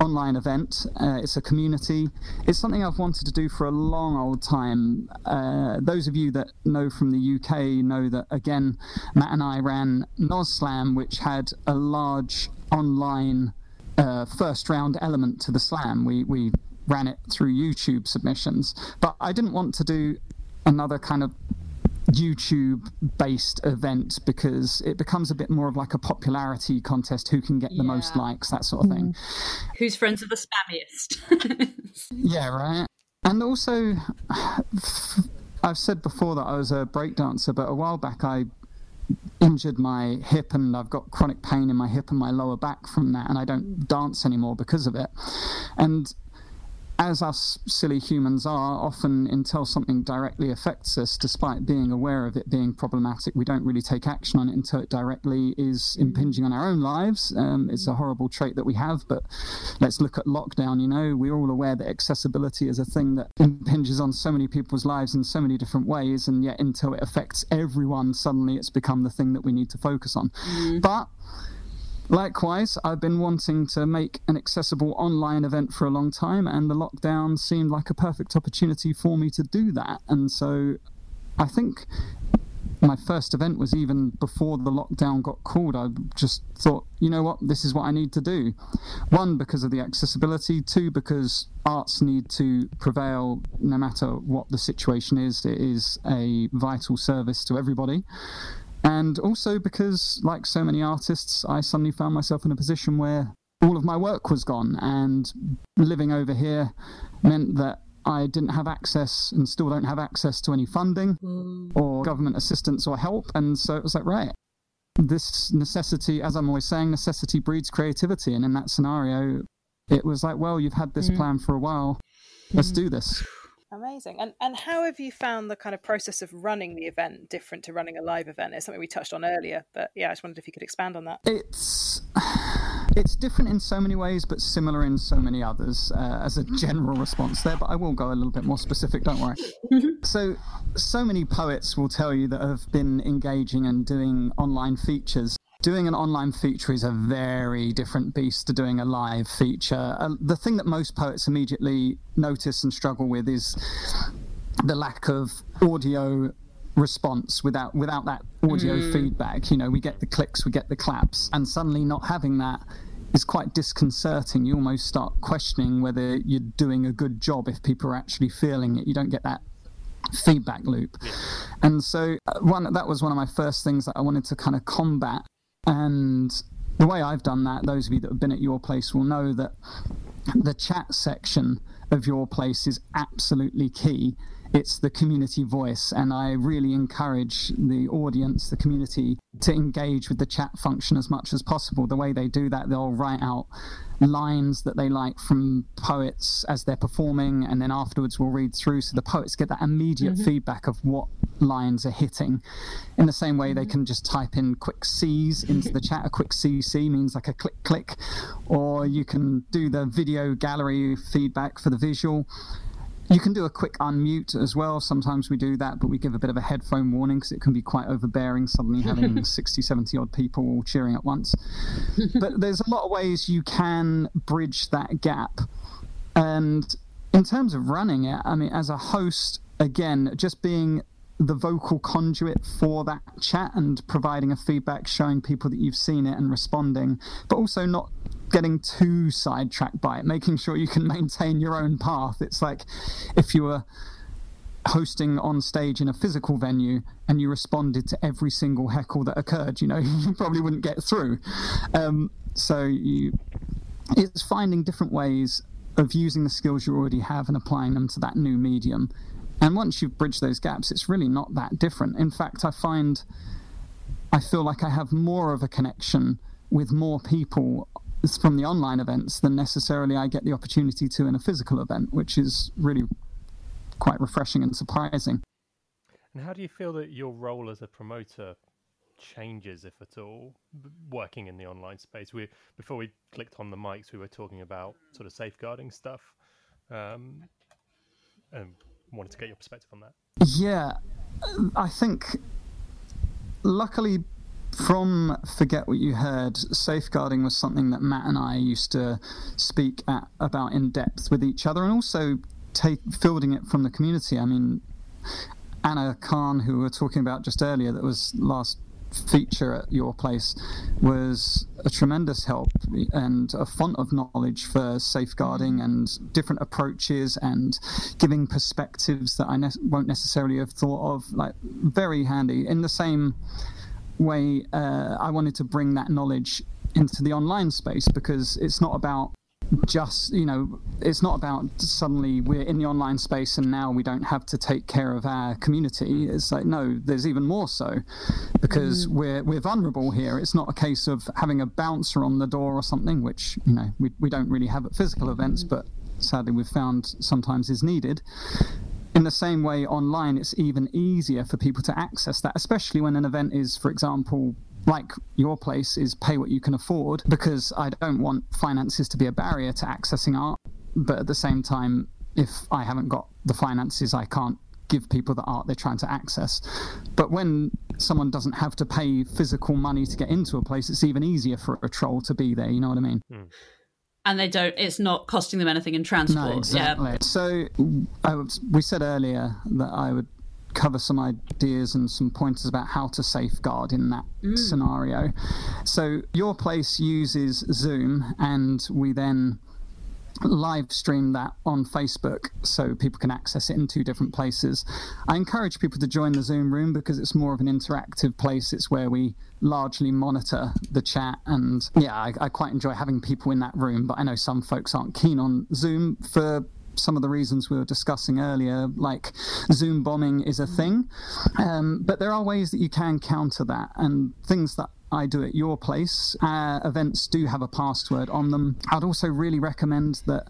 online event. Uh, it's a community. It's something I've wanted to do for a long old time. Uh, those of you that know from the U K know that, again, Matt and I ran NozSlam, which had a large online uh, first-round element to the slam. We, we ran it through YouTube submissions. But I didn't want to do another kind of YouTube-based event because it becomes a bit more of like a popularity contest, who can get the yeah. most likes, that sort of thing. Whose friends are the spammiest? Yeah, right. And also, I've said before that I was a breakdancer, but a while back I injured my hip and I've got chronic pain in my hip and my lower back from that, and I don't dance anymore because of it. And as us silly humans are, often until something directly affects us, despite being aware of it being problematic, we don't really take action on it until it directly is impinging on our own lives. Um, it's a horrible trait that we have, but let's look at lockdown. You know, we're all aware that accessibility is a thing that impinges on so many people's lives in so many different ways, and yet until it affects everyone, suddenly it's become the thing that we need to focus on. Mm. But likewise, I've been wanting to make an accessible online event for a long time, and the lockdown seemed like a perfect opportunity for me to do that. And so I think my first event was even before the lockdown got called. I just thought, you know what, this is what I need to do. One, because of the accessibility. Two, because arts need to prevail no matter what the situation is. It is a vital service to everybody. And also because, like so many artists, I suddenly found myself in a position where all of my work was gone, and living over here meant that I didn't have access and still don't have access to any funding or government assistance or help. And so it was like, right, this necessity, as I'm always saying, necessity breeds creativity. And in that scenario, it was like, well, you've had this mm-hmm. plan for a while. Mm-hmm. Let's do this. Amazing. And and how have you found the kind of process of running the event different to running a live event? It's something we touched on earlier, but yeah, I just wondered if you could expand on that. It's it's different in so many ways, but similar in so many others uh, as a general response there, but I will go a little bit more specific, don't worry. So, so many poets will tell you that have been engaging and doing online features. Doing an online feature is a very different beast to doing a live feature. Uh, the thing that most poets immediately notice and struggle with is the lack of audio response without without that audio mm. feedback. You know, we get the clicks, we get the claps, and suddenly not having that is quite disconcerting. You almost start questioning whether you're doing a good job if people are actually feeling it. You don't get that feedback loop. And so one that was one of my first things that I wanted to kind of combat. And the way I've done that, those of you that have been at Your Place will know that the chat section of Your Place is absolutely key. It's the community voice, and I really encourage the audience, the community, to engage with the chat function as much as possible. The way they do that, they'll write out lines that they like from poets as they're performing, and then afterwards we'll read through, so the poets get that immediate mm-hmm. feedback of what lines are hitting. In the same way, they can just type in quick C's into the chat. A quick C C means like a click click, or you can do the video gallery feedback for the visual. You can do a quick unmute as well. Sometimes we do that, but we give a bit of a headphone warning because it can be quite overbearing suddenly having sixty, seventy odd people all cheering at once. But there's a lot of ways you can bridge that gap. And in terms of running it, I mean, as a host, again, just being the vocal conduit for that chat and providing a feedback, showing people that you've seen it and responding, but also not getting too sidetracked by it, making sure you can maintain your own path. It's like if you were hosting on stage in a physical venue and you responded to every single heckle that occurred, you know, you probably wouldn't get through. Um, so you, it's finding different ways of using the skills you already have and applying them to that new medium. And once you've bridged those gaps, it's really not that different. In fact, I find I feel like I have more of a connection with more people from the online events than necessarily I get the opportunity to in a physical event, which is really quite refreshing and surprising. And how do you feel that your role as a promoter changes, if at all, working in the online space? We, before we clicked on the mics, we were talking about sort of safeguarding stuff, um, and wanted to get your perspective on that. Yeah, I think luckily, from Forget What You Heard, safeguarding was something that Matt and I used to speak at, about in depth with each other, and also take, fielding it from the community. I mean, Anna Kahn, who we were talking about just earlier, that was last feature at Your Place, was a tremendous help and a font of knowledge for safeguarding and different approaches and giving perspectives that I ne- won't necessarily have thought of. Like, very handy. In the same way, uh, I wanted to bring that knowledge into the online space, because it's not about just, you know, it's not about suddenly we're in the online space and now we don't have to take care of our community. It's like, no, there's even more so, because mm. we're we're vulnerable here. It's not a case of having a bouncer on the door or something, which, you know, we we don't really have at physical events, mm. but sadly we've found sometimes is needed. In the same way, online, it's even easier for people to access that, especially when an event is, for example, like Your Place is pay what you can afford, because I don't want finances to be a barrier to accessing art. But at the same time, if I haven't got the finances, I can't give people the art they're trying to access. But when someone doesn't have to pay physical money to get into a place, it's even easier for a troll to be there, you know what I mean? Mm. And they don't, it's not costing them anything in transport. No, exactly. Yeah. So I was, we said earlier that I would cover some ideas and some pointers about how to safeguard in that mm. scenario. So Your Place uses Zoom, and we then live stream that on Facebook so people can access it in two different places. I encourage people to join the Zoom room because it's more of an interactive place. It's where we largely monitor the chat, and yeah, I, I quite enjoy having people in that room, but I know some folks aren't keen on Zoom for some of the reasons we were discussing earlier, like Zoom bombing is a thing. Um, but there are ways that you can counter that, and things that I do at Your Place. Uh, events do have a password on them. I'd also really recommend that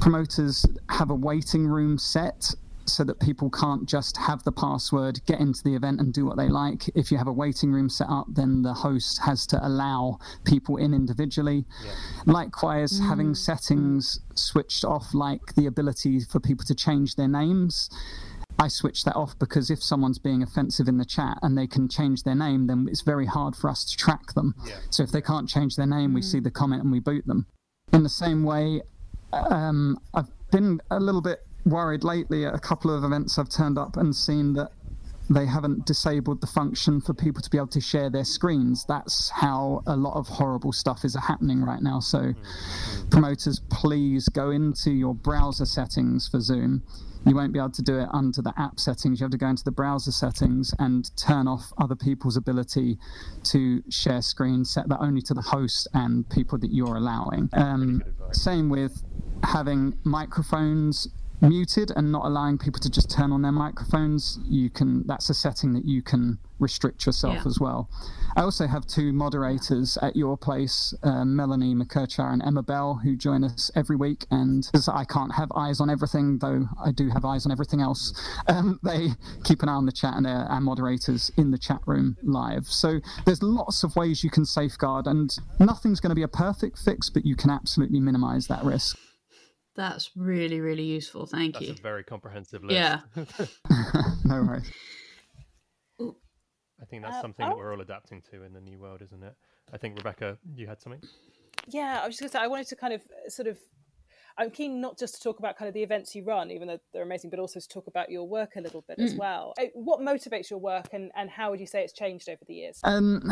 promoters have a waiting room set, so that people can't just have the password, get into the event and do what they like. If you have a waiting room set up, then the host has to allow people in individually. Yeah. Likewise, mm. having settings switched off, like the ability for people to change their names. I switch that off because if someone's being offensive in the chat and they can change their name, then it's very hard for us to track them. Yeah. So if they can't change their name, mm. we see the comment and we boot them. In the same way, um, I've been a little bit worried lately at a couple of events I've turned up and seen that they haven't disabled the function for people to be able to share their screens. That's how a lot of horrible stuff is happening right now. So promoters, please go into your browser settings for Zoom. You won't be able to do it under the app settings. You have to go into the browser settings and turn off other people's ability to share screens, set that only to the host and people that you're allowing. Um, same with having microphones muted and not allowing people to just turn on their microphones. You can, that's a setting that you can restrict yourself yeah. as well. I also have two moderators at Your Place, uh, Melanie McKercher and Emma Bell, who join us every week, and because I can't have eyes on everything, though I do have eyes on everything else, um, they keep an eye on the chat, and they're our moderators in the chat room live. So there's lots of ways you can safeguard, and nothing's going to be a perfect fix, but you can absolutely minimize that risk. That's really, really useful. Thank That's you. That's a very comprehensive list. Yeah. No worries. Ooh. I think that's uh, something oh. that we're all adapting to in the new world, isn't it? I think, Rebecca, you had something? Yeah, I was just going to say, I wanted to kind of sort of, I'm keen not just to talk about kind of the events you run, even though they're amazing, but also to talk about your work a little bit mm. as well. What motivates your work, and, and how would you say it's changed over the years? Um,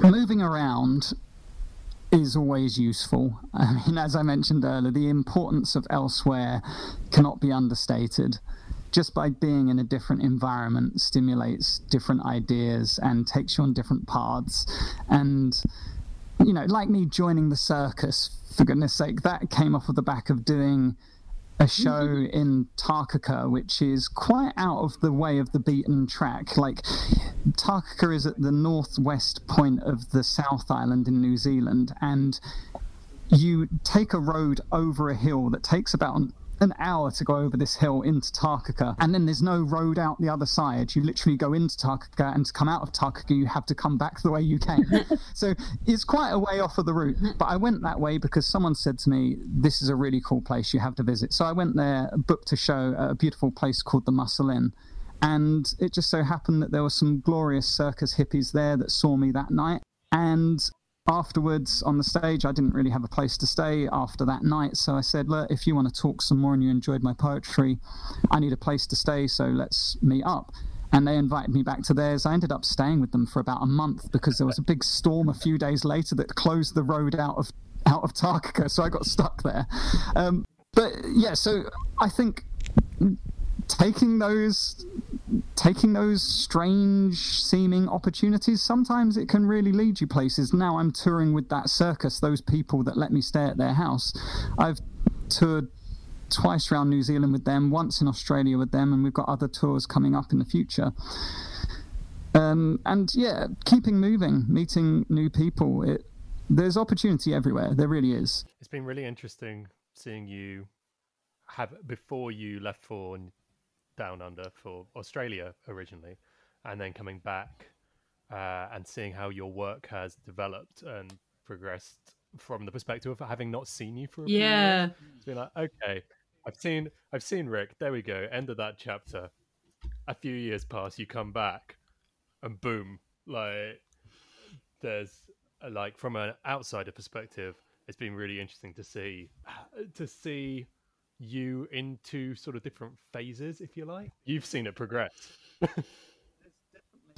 moving around is always useful. I mean, as I mentioned earlier, the importance of elsewhere cannot be understated. Just by being in a different environment stimulates different ideas and takes you on different paths. And, you know, like me joining the circus, for goodness sake, that came off of the back of doing a show mm-hmm. in Tarkaka, which is quite out of the way of the beaten track. Like, Tarkaka is at the northwest point of the South Island in New Zealand, and you take a road over a hill that takes about an, an hour to go over this hill into Tarkaka, and then there's no road out the other side. You literally go into Tarkaka, and to come out of Tarkaka you have to come back the way you came. So it's quite a way off of the route, but I went that way because someone said to me, this is a really cool place, you have to visit. So I went there, booked a show at a beautiful place called the Muscle Inn, And it just so happened that there were some glorious circus hippies there that saw me that night. And afterwards on the stage, I didn't really have a place to stay after that night. So I said, look, if you want to talk some more and you enjoyed my poetry, I need a place to stay, so let's meet up. And they invited me back to theirs. I ended up staying with them for about a month because there was a big storm a few days later that closed the road out of out of Tarka, so I got stuck there. Um, but yeah, so I think taking those taking those strange seeming opportunities, sometimes it can really lead you places. Now I'm touring with that circus, those people that let me stay at their house. I've toured twice around New Zealand with them, once in Australia with them, and we've got other tours coming up in the future. Um, and yeah, keeping moving, meeting new people. It, there's opportunity everywhere. There really is. It's been really interesting seeing you have, before you left for Down Under for Australia originally, and then coming back uh, and seeing how your work has developed and progressed from the perspective of having not seen you for a yeah. period. It's been like, okay, I've seen I've seen Rik, there we go, end of that chapter. A few years pass, you come back and boom, like there's a, like from an outsider perspective, it's been really interesting to see to see you into sort of different phases, if you like. You've seen it progress.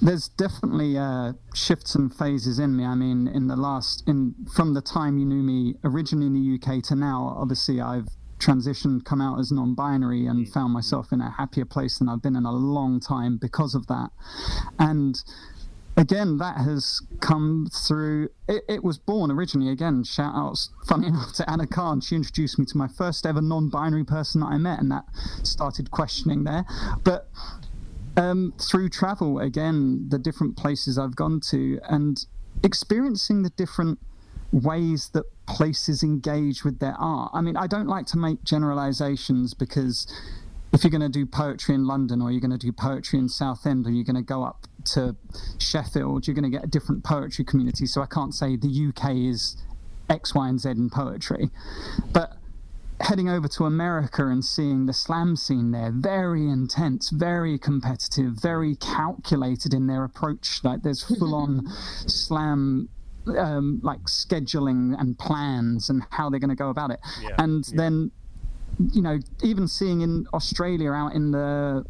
There's definitely uh, shifts and phases in me. I mean, in the last, in from the time you knew me originally in the U K to now, obviously I've transitioned, come out as non-binary, and found myself in a happier place than I've been in a long time because of that. And again, that has come through. It, it was born originally, again, shout outs, funny enough, to Anna Kahn. She introduced me to my first ever non-binary person that I met, and that started questioning there. But Um, through travel, again, the different places I've gone to and experiencing the different ways that places engage with their art. I mean, I don't like to make generalizations, because if you're going to do poetry in London, or you're going to do poetry in Southend, or you're going to go up to Sheffield, you're going to get a different poetry community. So I can't say the U K is X, Y, and Z in poetry. But heading over to America and seeing the slam scene there, very intense, very competitive, very calculated in their approach. Like there's full-on slam, um, like scheduling and plans and how they're going to go about it. Yeah, and yeah. then, you know, even seeing in Australia out in the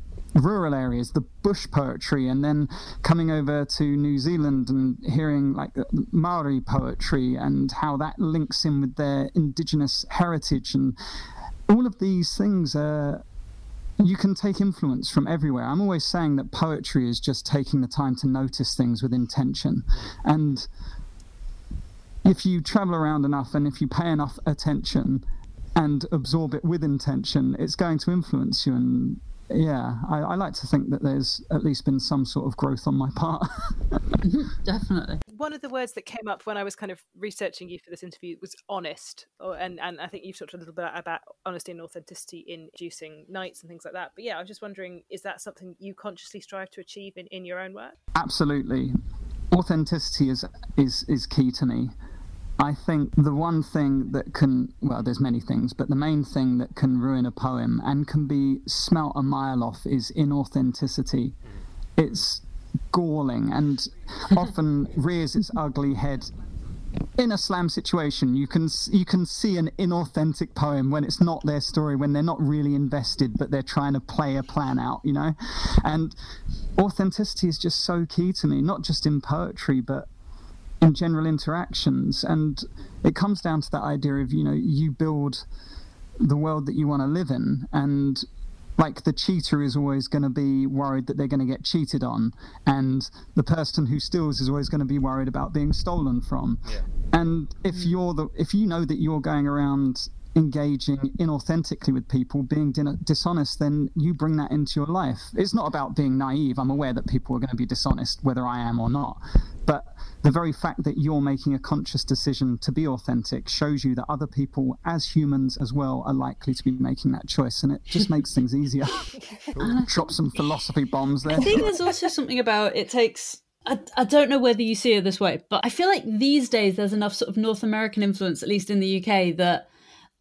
rural areas, the bush poetry, and then coming over to New Zealand and hearing like Maori poetry and how that links in with their indigenous heritage. And all of these things are, you can take influence from everywhere. I'm always saying that poetry is just taking the time to notice things with intention. And if you travel around enough and if you pay enough attention and absorb it with intention, it's going to influence you. And yeah, I, I like to think that there's at least been some sort of growth on my part. Definitely. One of the words that came up when I was kind of researching you for this interview was honest. Or, and, and I think you've talked a little bit about honesty and authenticity in producing nights and things like that. But yeah, I was just wondering, is that something you consciously strive to achieve in, in your own work? Absolutely. Authenticity is is is key to me. I think the one thing that can, well, there's many things, but the main thing that can ruin a poem and can be smelt a mile off is inauthenticity. It's galling and often rears its ugly head. In a slam situation, you can you can see an inauthentic poem when it's not their story, when they're not really invested, but they're trying to play a plan out, you know? And authenticity is just so key to me, not just in poetry, but in general interactions. And it comes down to that idea of, you know, you build the world that you want to live in, and like the cheater is always going to be worried that they're going to get cheated on, and the person who steals is always going to be worried about being stolen from. Yeah. And if you're the if you know that you're going around engaging inauthentically with people, being din- dishonest, then you bring that into your life. It's not about being naive. I'm aware that people are going to be dishonest, whether I am or not. But the very fact that you're making a conscious decision to be authentic shows you that other people, as humans as well, are likely to be making that choice, and it just makes things easier. Drop some philosophy bombs there. I think there's also something about it takes... I, I don't know whether you see it this way, but I feel like these days there's enough sort of North American influence, at least in the U K, that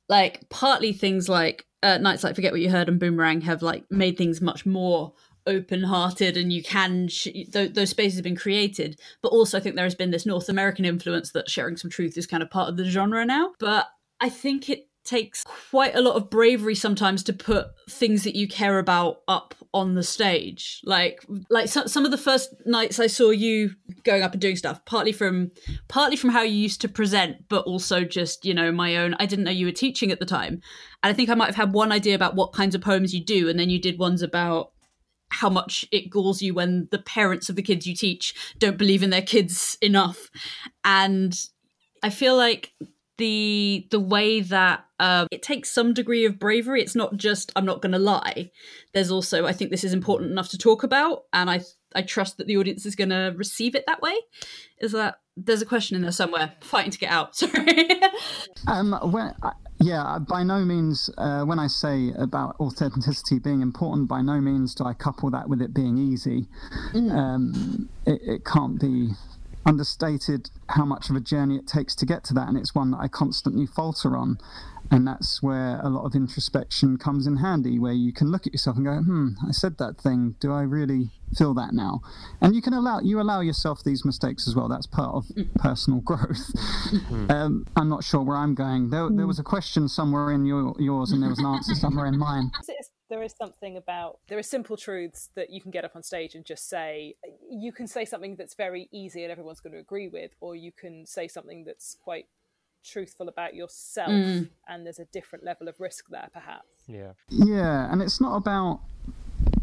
like partly things like uh, nights like Forget What You Heard and Boomerang have like made things much more open-hearted, and you can sh- th- those spaces have been created. But also I think there has been this North American influence that sharing some truth is kind of part of the genre now. But I think it takes quite a lot of bravery sometimes to put things that you care about up on the stage. Like like so, some of the first nights I saw you going up and doing stuff, partly from partly from how you used to present, but also just, you know, my own, I didn't know you were teaching at the time. And I think I might have had one idea about what kinds of poems you do, and then you did ones about how much it galls you when the parents of the kids you teach don't believe in their kids enough. And I feel like the the way that uh, it takes some degree of bravery. It's not just, I'm not going to lie. There's also, I think this is important enough to talk about, and I I trust that the audience is going to receive it that way. Is that there's a question in there somewhere, fighting to get out. Sorry. um, when, I, yeah, by no means, uh, when I say about authenticity being important, by no means do I couple that with it being easy. Mm. Um, it, it can't be understated how much of a journey it takes to get to that, and it's one that I constantly falter on, and that's where a lot of introspection comes in handy, where you can look at yourself and go, hmm I said that thing, do I really feel that now? And you can allow you allow yourself these mistakes as well. That's part of personal growth. um, I'm not sure where I'm going. There, there was a question somewhere in your, yours, and there was an answer somewhere in mine. There is something about, there are simple truths that you can get up on stage and just say. You can say something that's very easy and everyone's going to agree with, or you can say something that's quite truthful about yourself, mm. and there's a different level of risk there, perhaps. Yeah. Yeah, and it's not about,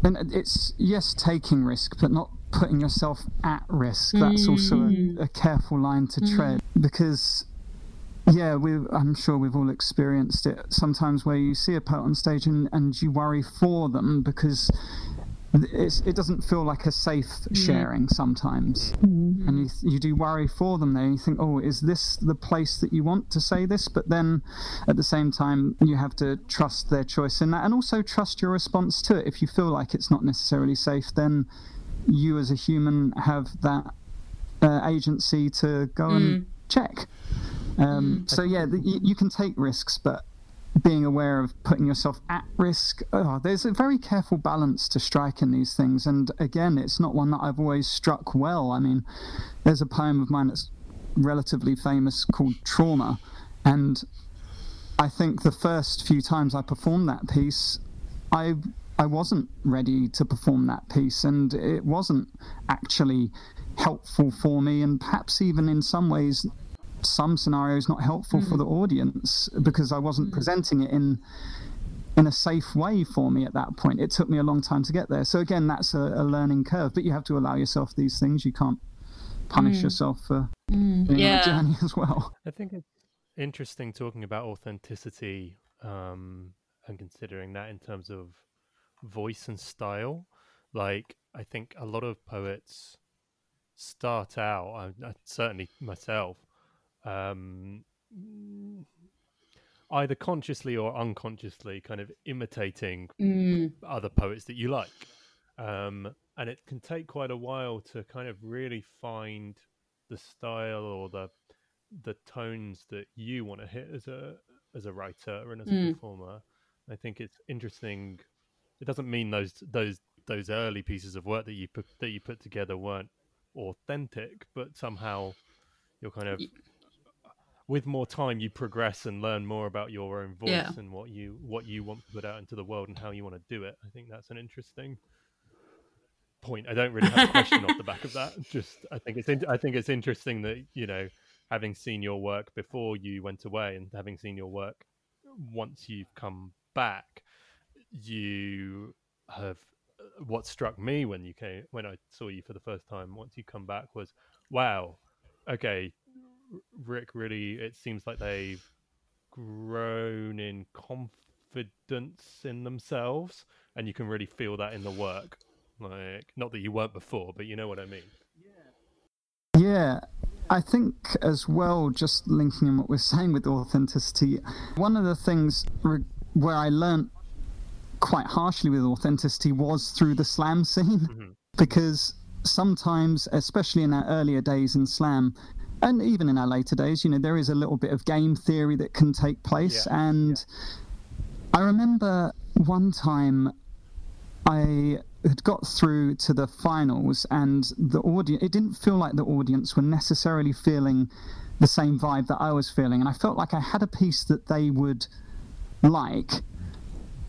and it's, yes, taking risk, but not putting yourself at risk. That's mm. also a, a careful line to mm. tread, because yeah, we I'm sure we've all experienced it sometimes, where you see a poet on stage and, and you worry for them, because it's, it doesn't feel like a safe sharing sometimes. Mm-hmm. And you, you do worry for them there. You think, oh, is this the place that you want to say this? But then at the same time, you have to trust their choice in that, and also trust your response to it. If you feel like it's not necessarily safe, then you as a human have that uh, agency to go mm. and check. Um, so yeah, the, you, you can take risks, but being aware of putting yourself at risk, oh, there's a very careful balance to strike in these things. And again, it's not one that I've always struck well. I mean, there's a poem of mine that's relatively famous called Trauma, and I think the first few times I performed that piece, I I wasn't ready to perform that piece, and it wasn't actually helpful for me, and perhaps even in some ways, some scenarios, not helpful mm. for the audience, because I wasn't mm. presenting it in in a safe way for me at that point. It took me a long time to get there. So again, that's a, a learning curve, but you have to allow yourself these things. You can't punish mm. yourself for mm. being yeah. on a journey as well. I think it's interesting talking about authenticity um, and considering that in terms of voice and style. Like, I think a lot of poets start out, I, I, certainly myself, Um, either consciously or unconsciously kind of imitating mm. other poets that you like. Um, and it can take quite a while to kind of really find the style or the the tones that you want to hit as a as a writer and as mm. a performer. I think it's interesting. It doesn't mean those those those early pieces of work that you put, that you put together weren't authentic, but somehow you're kind of, with more time, you progress and learn more about your own voice yeah. and what you what you want to put out into the world and how you want to do it. I think that's an interesting point. I don't really have a question off the back of that. Just I think it's in, I think it's interesting that, you know, having seen your work before you went away and having seen your work once you've come back, you have. What struck me when you came when I saw you for the first time once you come back was, wow. Okay, Rik, really, it seems like they've grown in confidence in themselves, and you can really feel that in the work. Like, not that you weren't before, but you know what I mean. Yeah, I think as well, just linking in what we're saying with authenticity, one of the things re- where I learnt quite harshly with authenticity was through the slam scene, mm-hmm. because sometimes, especially in our earlier days in slam, and even in our later days, you know, there is a little bit of game theory that can take place. Yeah, and yeah. I remember one time I had got through to the finals, and the audience, it didn't feel like the audience were necessarily feeling the same vibe that I was feeling, and I felt like I had a piece that they would like,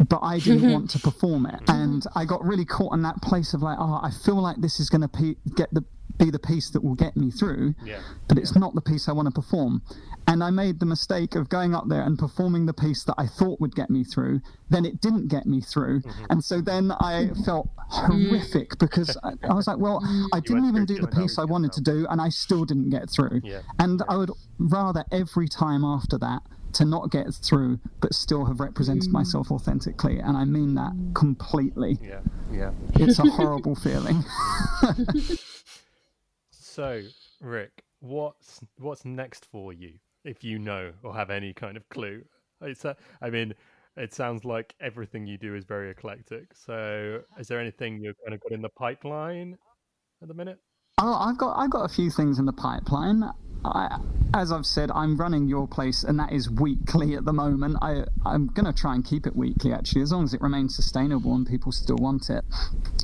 but I didn't want to perform it. And I got really caught in that place of like, oh, I feel like this is going to pe- get the be the piece that will get me through, yeah. but it's yeah. not the piece I want to perform. And I made the mistake of going up there and performing the piece that I thought would get me through, then it didn't get me through, mm-hmm. and so then I felt horrific, because I, I was like, well, I you didn't even do the piece I wanted to do, and I still didn't get through. Yeah. And yeah. I would rather every time after that to not get through, but still have represented mm. myself authentically, and I mean that completely. Yeah, yeah. It's a horrible feeling. So, Rik, what's what's next for you, if you know or have any kind of clue? It's a, I mean, it sounds like everything you do is very eclectic. So, is there anything you've kind of got in the pipeline at the minute? Oh, I've got I've got a few things in the pipeline. I, as I've said, I'm running Your Place, and that is weekly at the moment. I, I'm going to try and keep it weekly, actually, as long as it remains sustainable and people still want it.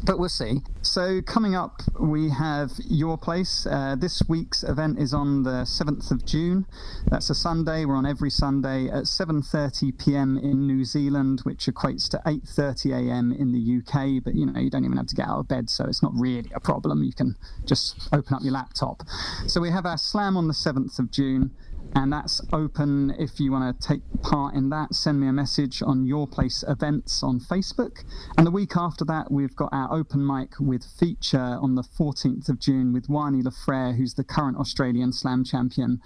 But we'll see. So coming up, we have Your Place. Uh, this week's event is on the seventh of June. That's a Sunday. We're on every Sunday at seven thirty p.m. in New Zealand, which equates to eight thirty a.m. in the U K. But, you know, you don't even have to get out of bed, so it's not really a problem. You can just open up your laptop. So we have our slam on the seventh of June, and that's open. If you want to take part in that, send me a message on Your Place Events on Facebook. And the week after that, we've got our open mic with feature on the fourteenth of June with Wani Lefrere, who's the current Australian slam champion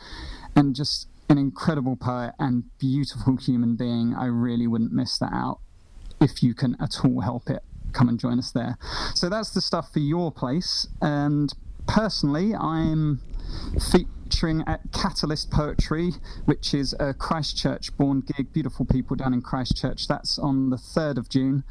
and just an incredible poet and beautiful human being. I really wouldn't miss that out. If you can at all help it, come and join us there. So that's the stuff for Your Place. And personally, I'm featuring at Catalyst Poetry, which is a Christchurch-born gig, beautiful people down in Christchurch. That's on the third of June.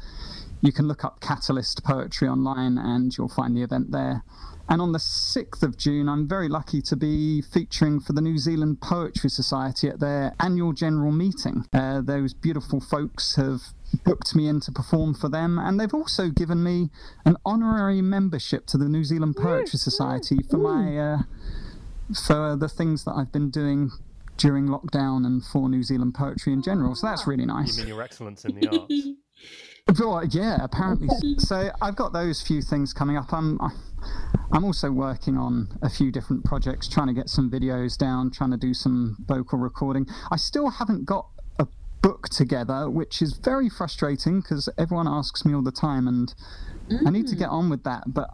You can look up Catalyst Poetry online and you'll find the event there. And on the sixth of June, I'm very lucky to be featuring for the New Zealand Poetry Society at their annual general meeting. Uh, those beautiful folks have booked me in to perform for them, and they've also given me an honorary membership to the New Zealand Poetry Society for my... Uh, for the things that I've been doing during lockdown and for New Zealand poetry in general. So that's really nice. You mean your excellence in the arts? Well, yeah, apparently. So I've got those few things coming up. I'm I'm also working on a few different projects, trying to get some videos down, trying to do some vocal recording. I still haven't got a book together, which is very frustrating because everyone asks me all the time, and mm. I need to get on with that. But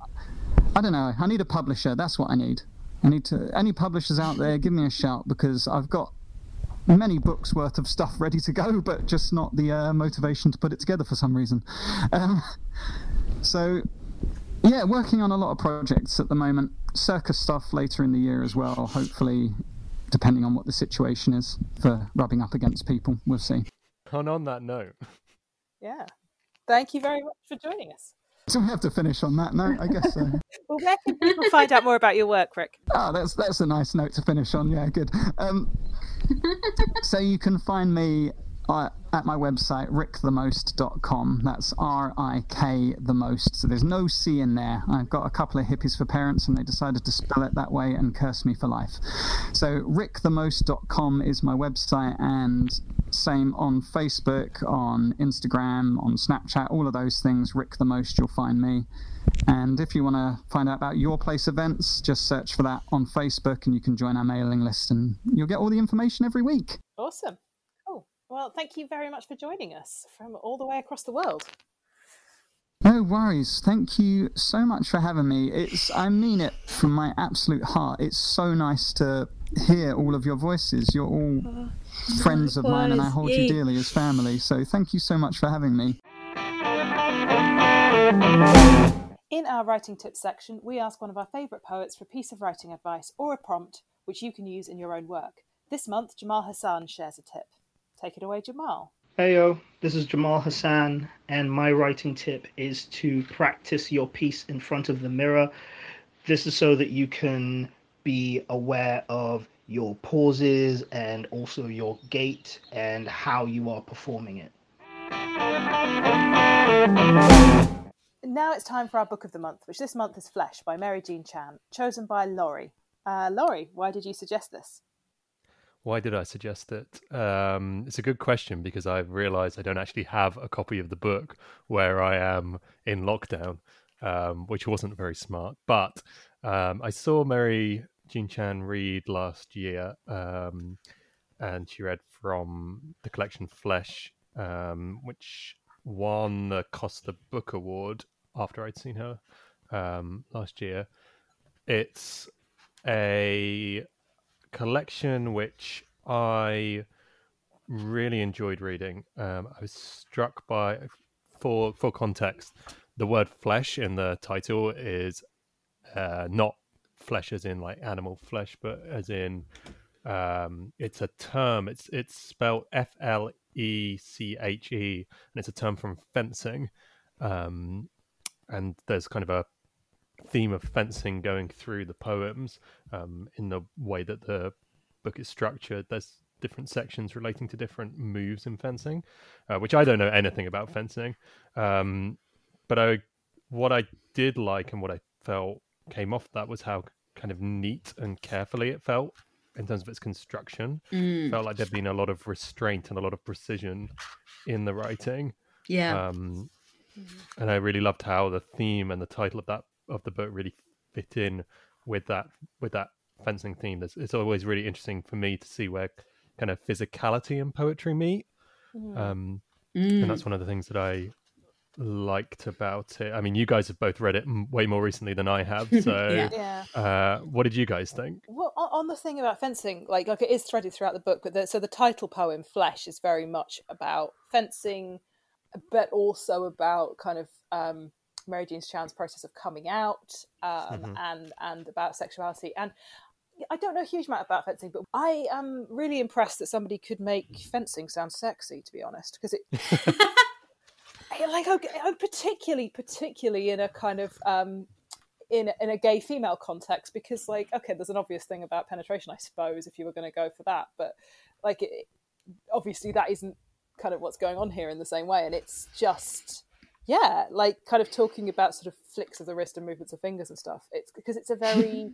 I don't know. I need a publisher. That's what I need. I need to, any publishers out there, give me a shout, because I've got many books worth of stuff ready to go, but just not the uh, motivation to put it together for some reason. Um, so, yeah, working on a lot of projects at the moment. Circus stuff later in the year as well, hopefully, depending on what the situation is for rubbing up against people. We'll see. And on that note. Yeah. Thank you very much for joining us. So we have to finish on that note, I guess so. Well, where can people find out more about your work, Rik? Oh, that's that's a nice note to finish on. Yeah, good. Um, so you can find me uh, at my website, rik the most dot com. That's R I K the most. So there's no C in there. I've got a couple of hippies for parents, and they decided to spell it that way and curse me for life. So rik the most dot com is my website, and same on Facebook, on Instagram, on Snapchat, all of those things. Rik the Most, you'll find me. And if you want to find out about Your Place Events, just search for that on Facebook and you can join our mailing list and you'll get all the information every week. Awesome. Cool. Well, thank you very much for joining us from all the way across the world. No worries. Thank you so much for having me. It's, I mean it from my absolute heart. It's so nice to hear all of your voices. You're all oh, friends of mine, and I hold you dearly as family. So thank you so much for having me. In our writing tips section, we ask one of our favourite poets for a piece of writing advice or a prompt which you can use in your own work. This month, Jamal Hassan shares a tip. Take it away, Jamal. Heyo, this is Jamal Hassan, and my writing tip is to practice your piece in front of the mirror. This is so that you can be aware of your pauses and also your gait and how you are performing it. now it's time for our book of the month, which this month is Flesh by Mary-Jean Chan, chosen by Laurie. Uh, Laurie, why did you suggest this? Why did I suggest it? Um, it's a good question, because I've realised I don't actually have a copy of the book where I am in lockdown, um, which wasn't very smart. But um, I saw Mary-Jean Chan read last year, um, and she read from the collection Flesh, um, which won the Costa Book Award after I'd seen her um, last year. It's a collection which I really enjoyed reading. Um, I was struck by, for for context, the word flesh in the title is uh, not flesh as in like animal flesh, but as in um, it's a term. It's it's spelled F L E C H E, and it's a term from fencing. Um, and there's kind of a theme of fencing going through the poems um, in the way that the book is structured. There's different sections relating to different moves in fencing, uh, which I don't know anything about fencing. Um, but I, what I did like and what I felt came off that was how kind of neat and carefully it felt in terms of its construction. Mm. It felt like there'd been a lot of restraint and a lot of precision in the writing. Yeah. Um, and I really loved how the theme and the title of that of the book really fit in with that with that fencing theme. It's, it's always really interesting for me to see where kind of physicality and poetry meet. Mm. Um, mm. And that's one of the things that I liked about it. I mean, you guys have both read it m- way more recently than I have. So yeah. uh, what did you guys think? Well, on the thing about fencing, like, like it is threaded throughout the book, but the, so the title poem, Flesh, is very much about fencing, but also about kind of um, Mary-Jean Chan's process of coming out, um, mm-hmm. and and about sexuality. And I don't know a huge amount about fencing, but I am really impressed that somebody could make fencing sound sexy, to be honest, because it like I'm particularly particularly in a kind of um, in in a gay female context, because like, okay, there's an obvious thing about penetration, I suppose, if you were going to go for that, but like it, obviously that isn't kind of what's going on here in the same way, and it's just. Yeah, like kind of talking about sort of flicks of the wrist and movements of fingers and stuff. It's because it's a very,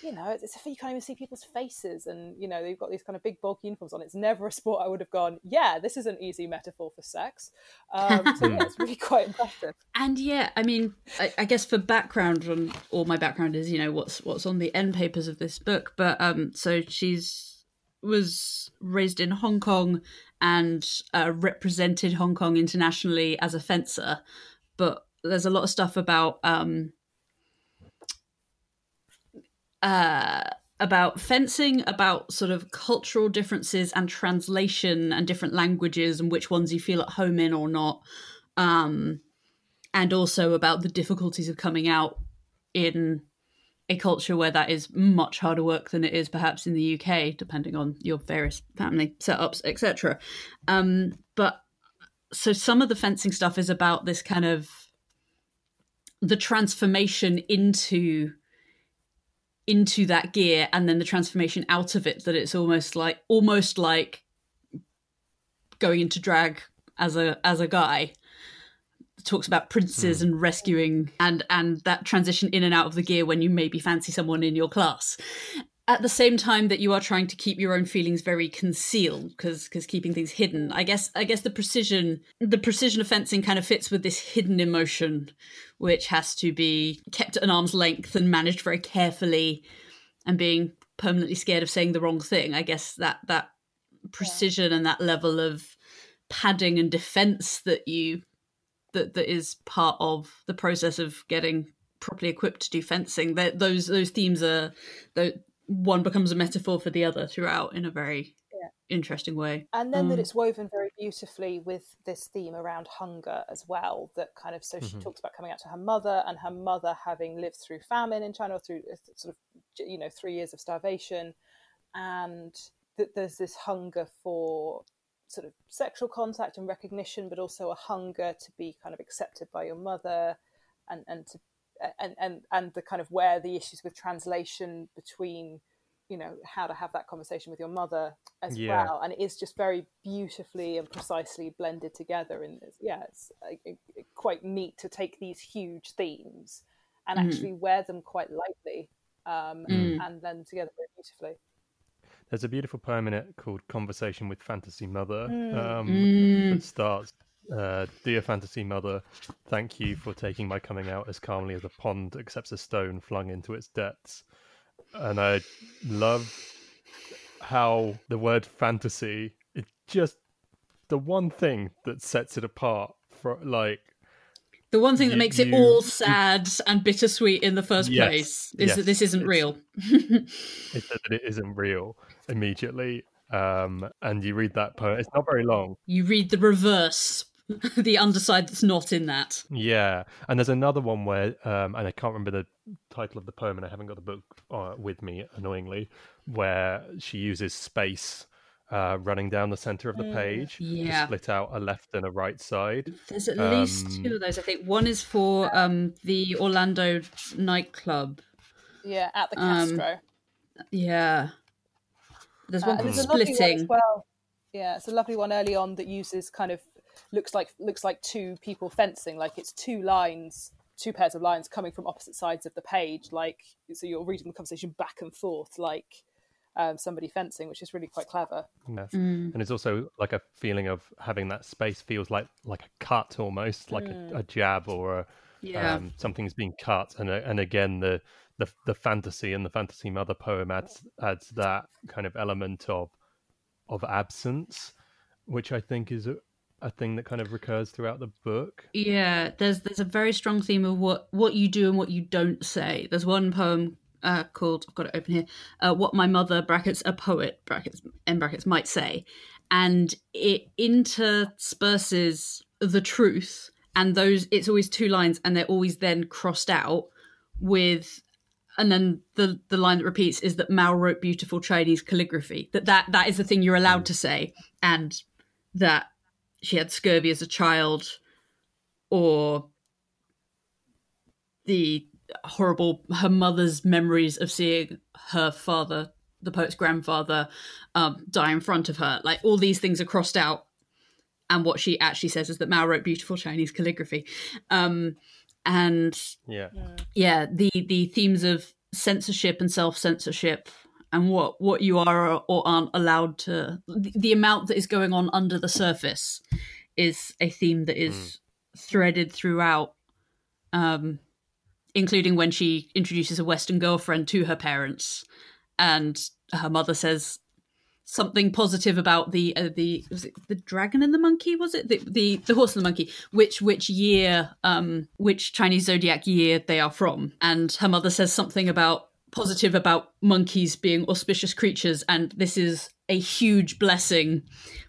you know, it's, it's you can't even see people's faces, and you know they've got these kind of big bulky uniforms on. It's never a sport I would have gone, yeah, this is an easy metaphor for sex. Um, so yeah, it's really quite impressive. And yeah, I mean, I, I guess for background, on all my background is you know what's what's on the end papers of this book. But um, so she's was raised in Hong Kong. And uh, represented Hong Kong internationally as a fencer. But there's a lot of stuff about um, uh, about fencing, about sort of cultural differences and translation and different languages and which ones you feel at home in or not. Um, and also about the difficulties of coming out in a culture where that is much harder work than it is perhaps in the U K, depending on your various family setups, et cetera. Um, but so some of the fencing stuff is about this kind of the transformation into into that gear, and then the transformation out of it. That it's almost like almost like going into drag as a as a guy. Talks about princes mm. and rescuing and and that transition in and out of the gear when you maybe fancy someone in your class, at the same time that you are trying to keep your own feelings very concealed, because because keeping things hidden. I guess I guess the precision the precision of fencing kind of fits with this hidden emotion, which has to be kept at an arm's length and managed very carefully, and being permanently scared of saying the wrong thing. I guess that that precision yeah. and that level of padding and defense that you that that is part of the process of getting properly equipped to do fencing. That those those themes are, though, one becomes a metaphor for the other throughout in a very yeah. interesting way. And then um. that it's woven very beautifully with this theme around hunger as well, that kind of, so mm-hmm. she talks about coming out to her mother, and her mother having lived through famine in China, or through sort of, you know, three years of starvation, and that there's this hunger for sort of sexual contact and recognition, but also a hunger to be kind of accepted by your mother, and and to and and and the kind of where the issues with translation between, you know, how to have that conversation with your mother as yeah. well. And it is just very beautifully and precisely blended together in this. Yeah, it's uh, quite neat to take these huge themes and mm. actually wear them quite lightly um, mm. and blend together very beautifully. There's a beautiful poem in it called Conversation with Fantasy Mother mm. Um, mm. that starts, uh, Dear Fantasy Mother, thank you for taking my coming out as calmly as a pond accepts a stone flung into its depths. And I love how the word fantasy is just the one thing that sets it apart. For, like, the one thing you, that makes you, it all sad you, and bittersweet in the first yes, place is yes, that this isn't it's, real. It's that it isn't real immediately. Um, and you read that poem. It's not very long. You read the reverse, the underside that's not in that. Yeah. And there's another one where, um, and I can't remember the title of the poem and I haven't got the book uh, with me, annoyingly, where she uses space uh, running down the centre of the page uh, yeah. to split out a left and a right side. There's at um, least two of those, I think. One is for um, the Orlando nightclub. Yeah, at the Castro. Um, yeah. There's one uh, called Splitting. Well. Yeah, it's a lovely one early on that uses kind of looks like looks like two people fencing, like it's two lines, two pairs of lines coming from opposite sides of the page, like so you're reading the conversation back and forth like um, somebody fencing, which is really quite clever. Yes. Mm. And it's also like a feeling of having that space feels like like a cut almost, like mm. a, a jab or a, yeah. um, something's being cut, and and again the the the fantasy and the Fantasy Mother poem adds adds that kind of element of of absence, which I think is a, a thing that kind of recurs throughout the book. Yeah, there's there's a very strong theme of what, what you do and what you don't say. There's one poem uh, called, I've got it open here, uh, What My Mother, brackets, a poet, brackets, end brackets, might say. And it intersperses the truth, and those it's always two lines, and they're always then crossed out with... And then the, the line that repeats is that Mao wrote beautiful Chinese calligraphy. That, that that is the thing you're allowed to say. And that she had scurvy as a child, or the horrible, her mother's memories of seeing her father, the poet's grandfather, um, die in front of her. Like all these things are crossed out. And what she actually says is that Mao wrote beautiful Chinese calligraphy. Um And yeah, yeah, the, the themes of censorship and self-censorship and what, what you are or aren't allowed to, the, the amount that is going on under the surface is a theme that is mm. threaded throughout, um, including when she introduces a Western girlfriend to her parents and her mother says something positive about the, uh, the, was it the dragon and the monkey? Was it the, the, the horse and the monkey? Which, which year, um, which Chinese zodiac year they are from. And her mother says something about positive about monkeys being auspicious creatures. And this is a huge blessing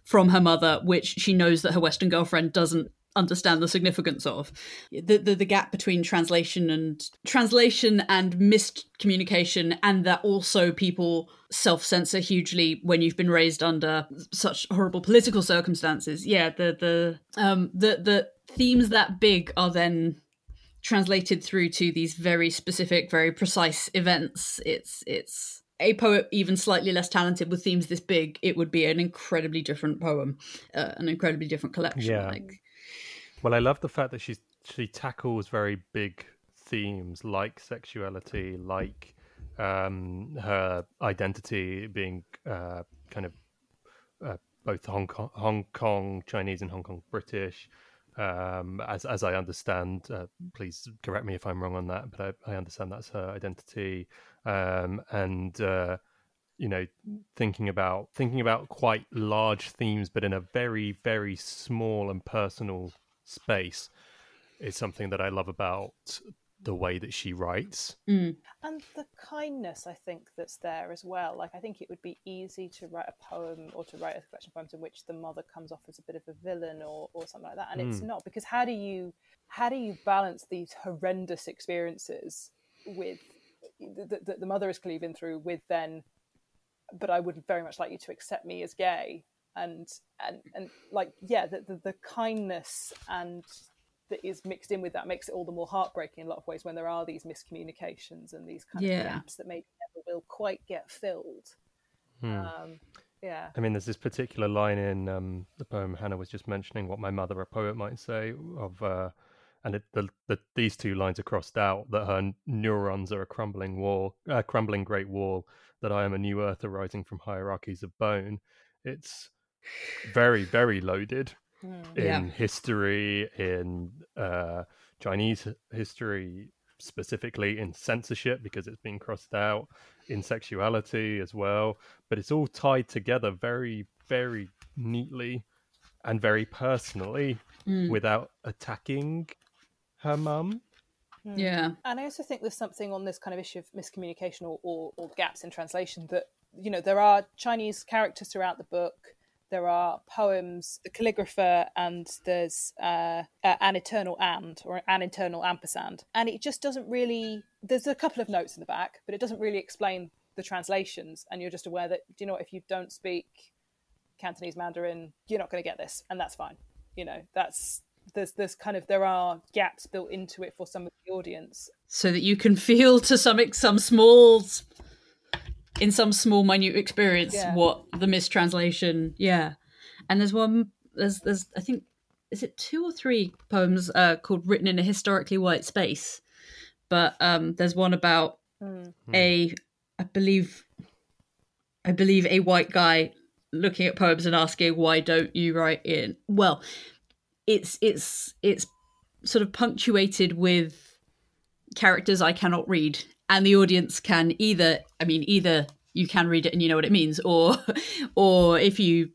from her mother, which she knows that her Western girlfriend doesn't understand the significance of. The, the, the gap between translation and translation and missed communication, and that also people self-censor hugely when you've been raised under such horrible political circumstances. Yeah, the the um the the themes that big are then translated through to these very specific, very precise events. It's it's a poet even slightly less talented with themes this big, it would be an incredibly different poem, uh, an incredibly different collection. Yeah. Like, well, I love the fact that she's she tackles very big themes like sexuality, like um, her identity being uh, kind of uh, both Hong Kong, Hong Kong Chinese and Hong Kong British, um, as as I understand. Uh, please correct me if I'm wrong on that, but I, I understand that's her identity, um, and uh, you know, thinking about thinking about quite large themes, but in a very very small and personal space is something that I love about the way that she writes. Mm. And the kindness, I think, that's there as well. Like, I think it would be easy to write a poem or to write a collection of poems in which the mother comes off as a bit of a villain or, or something like that. And mm. it's not, because how do you how do you balance these horrendous experiences with that the, the mother has clearly been through with then, but I would very much like you to accept me as gay. And, and and like, yeah, the, the, the kindness and that is mixed in with that makes it all the more heartbreaking in a lot of ways when there are these miscommunications and these kind yeah. of gaps that maybe never will quite get filled. Hmm. Um, yeah. I mean, there's this particular line in um, the poem Hannah was just mentioning, What My Mother, a Poet, Might Say, of uh, and it, the, the, these two lines are crossed out, that her neurons are a crumbling wall, a uh, crumbling great wall, that I am a new earth arising from hierarchies of bone. It's very, very loaded. In yeah. history, in uh, Chinese history specifically, in censorship because it's been crossed out, in sexuality as well. But it's all tied together very, very neatly and very personally mm. without attacking her mum. Mm. Yeah. And I also think there's something on this kind of issue of miscommunication or, or, or gaps in translation that, you know, there are Chinese characters throughout the book. There are poems, the calligrapher, and there's uh, uh, an eternal and, or an eternal ampersand. And it just doesn't really, there's a couple of notes in the back, but it doesn't really explain the translations. And you're just aware that, do you know what, if you don't speak Cantonese Mandarin, you're not going to get this. And that's fine. You know, that's, there's, there's kind of, there are gaps built into it for some of the audience. So that you can feel to some, some smalls. in some small minute experience yeah. what the mistranslation yeah and there's one there's there's I think is it two or three poems uh called Written in a Historically White Space, but um there's one about mm. a I believe I believe a white guy looking at poems and asking, why don't you write in well it's it's it's sort of punctuated with characters I cannot read. And the audience can either, I mean, either you can read it and you know what it means, or or if you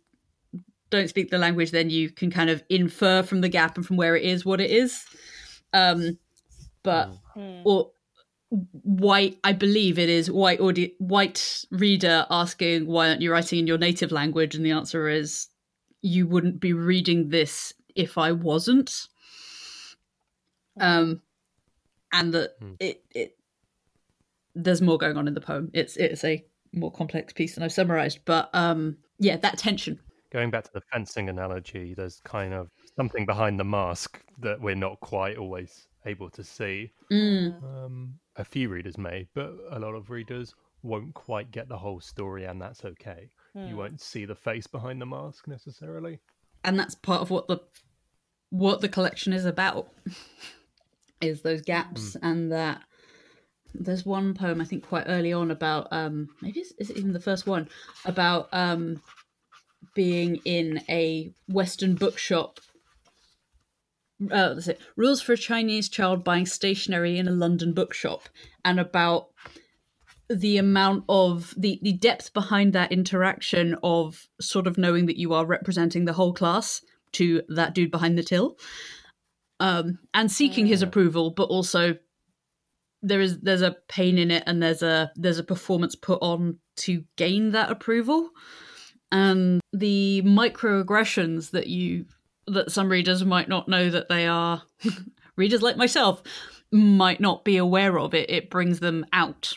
don't speak the language, then you can kind of infer from the gap and from where it is what it is. Um, but, mm. or white, I believe it is white audi- white reader asking, why aren't you writing in your native language? And the answer is, you wouldn't be reading this if I wasn't. Um, and that mm. it... it there's more going on in the poem. It's it's a more complex piece than I've summarised. But um, yeah, that tension. Going back to the fencing analogy, there's kind of something behind the mask that we're not quite always able to see. Mm. Um, a few readers may, but a lot of readers won't quite get the whole story, and that's okay. Mm. You won't see the face behind the mask necessarily. And that's part of what the what the collection is about, is those gaps mm. and that. There's one poem I think quite early on about um, maybe it's, is it even the first one about um, being in a Western bookshop. Uh, that's it. Rules for a Chinese child buying stationery in a London bookshop, and about the amount of the, the depth behind that interaction of sort of knowing that you are representing the whole class to that dude behind the till, um, and seeking his approval, but also. There is there's a pain in it, and there's a there's a performance put on to gain that approval, and the microaggressions that you that some readers might not know that they are readers like myself might not be aware of it. It brings them out,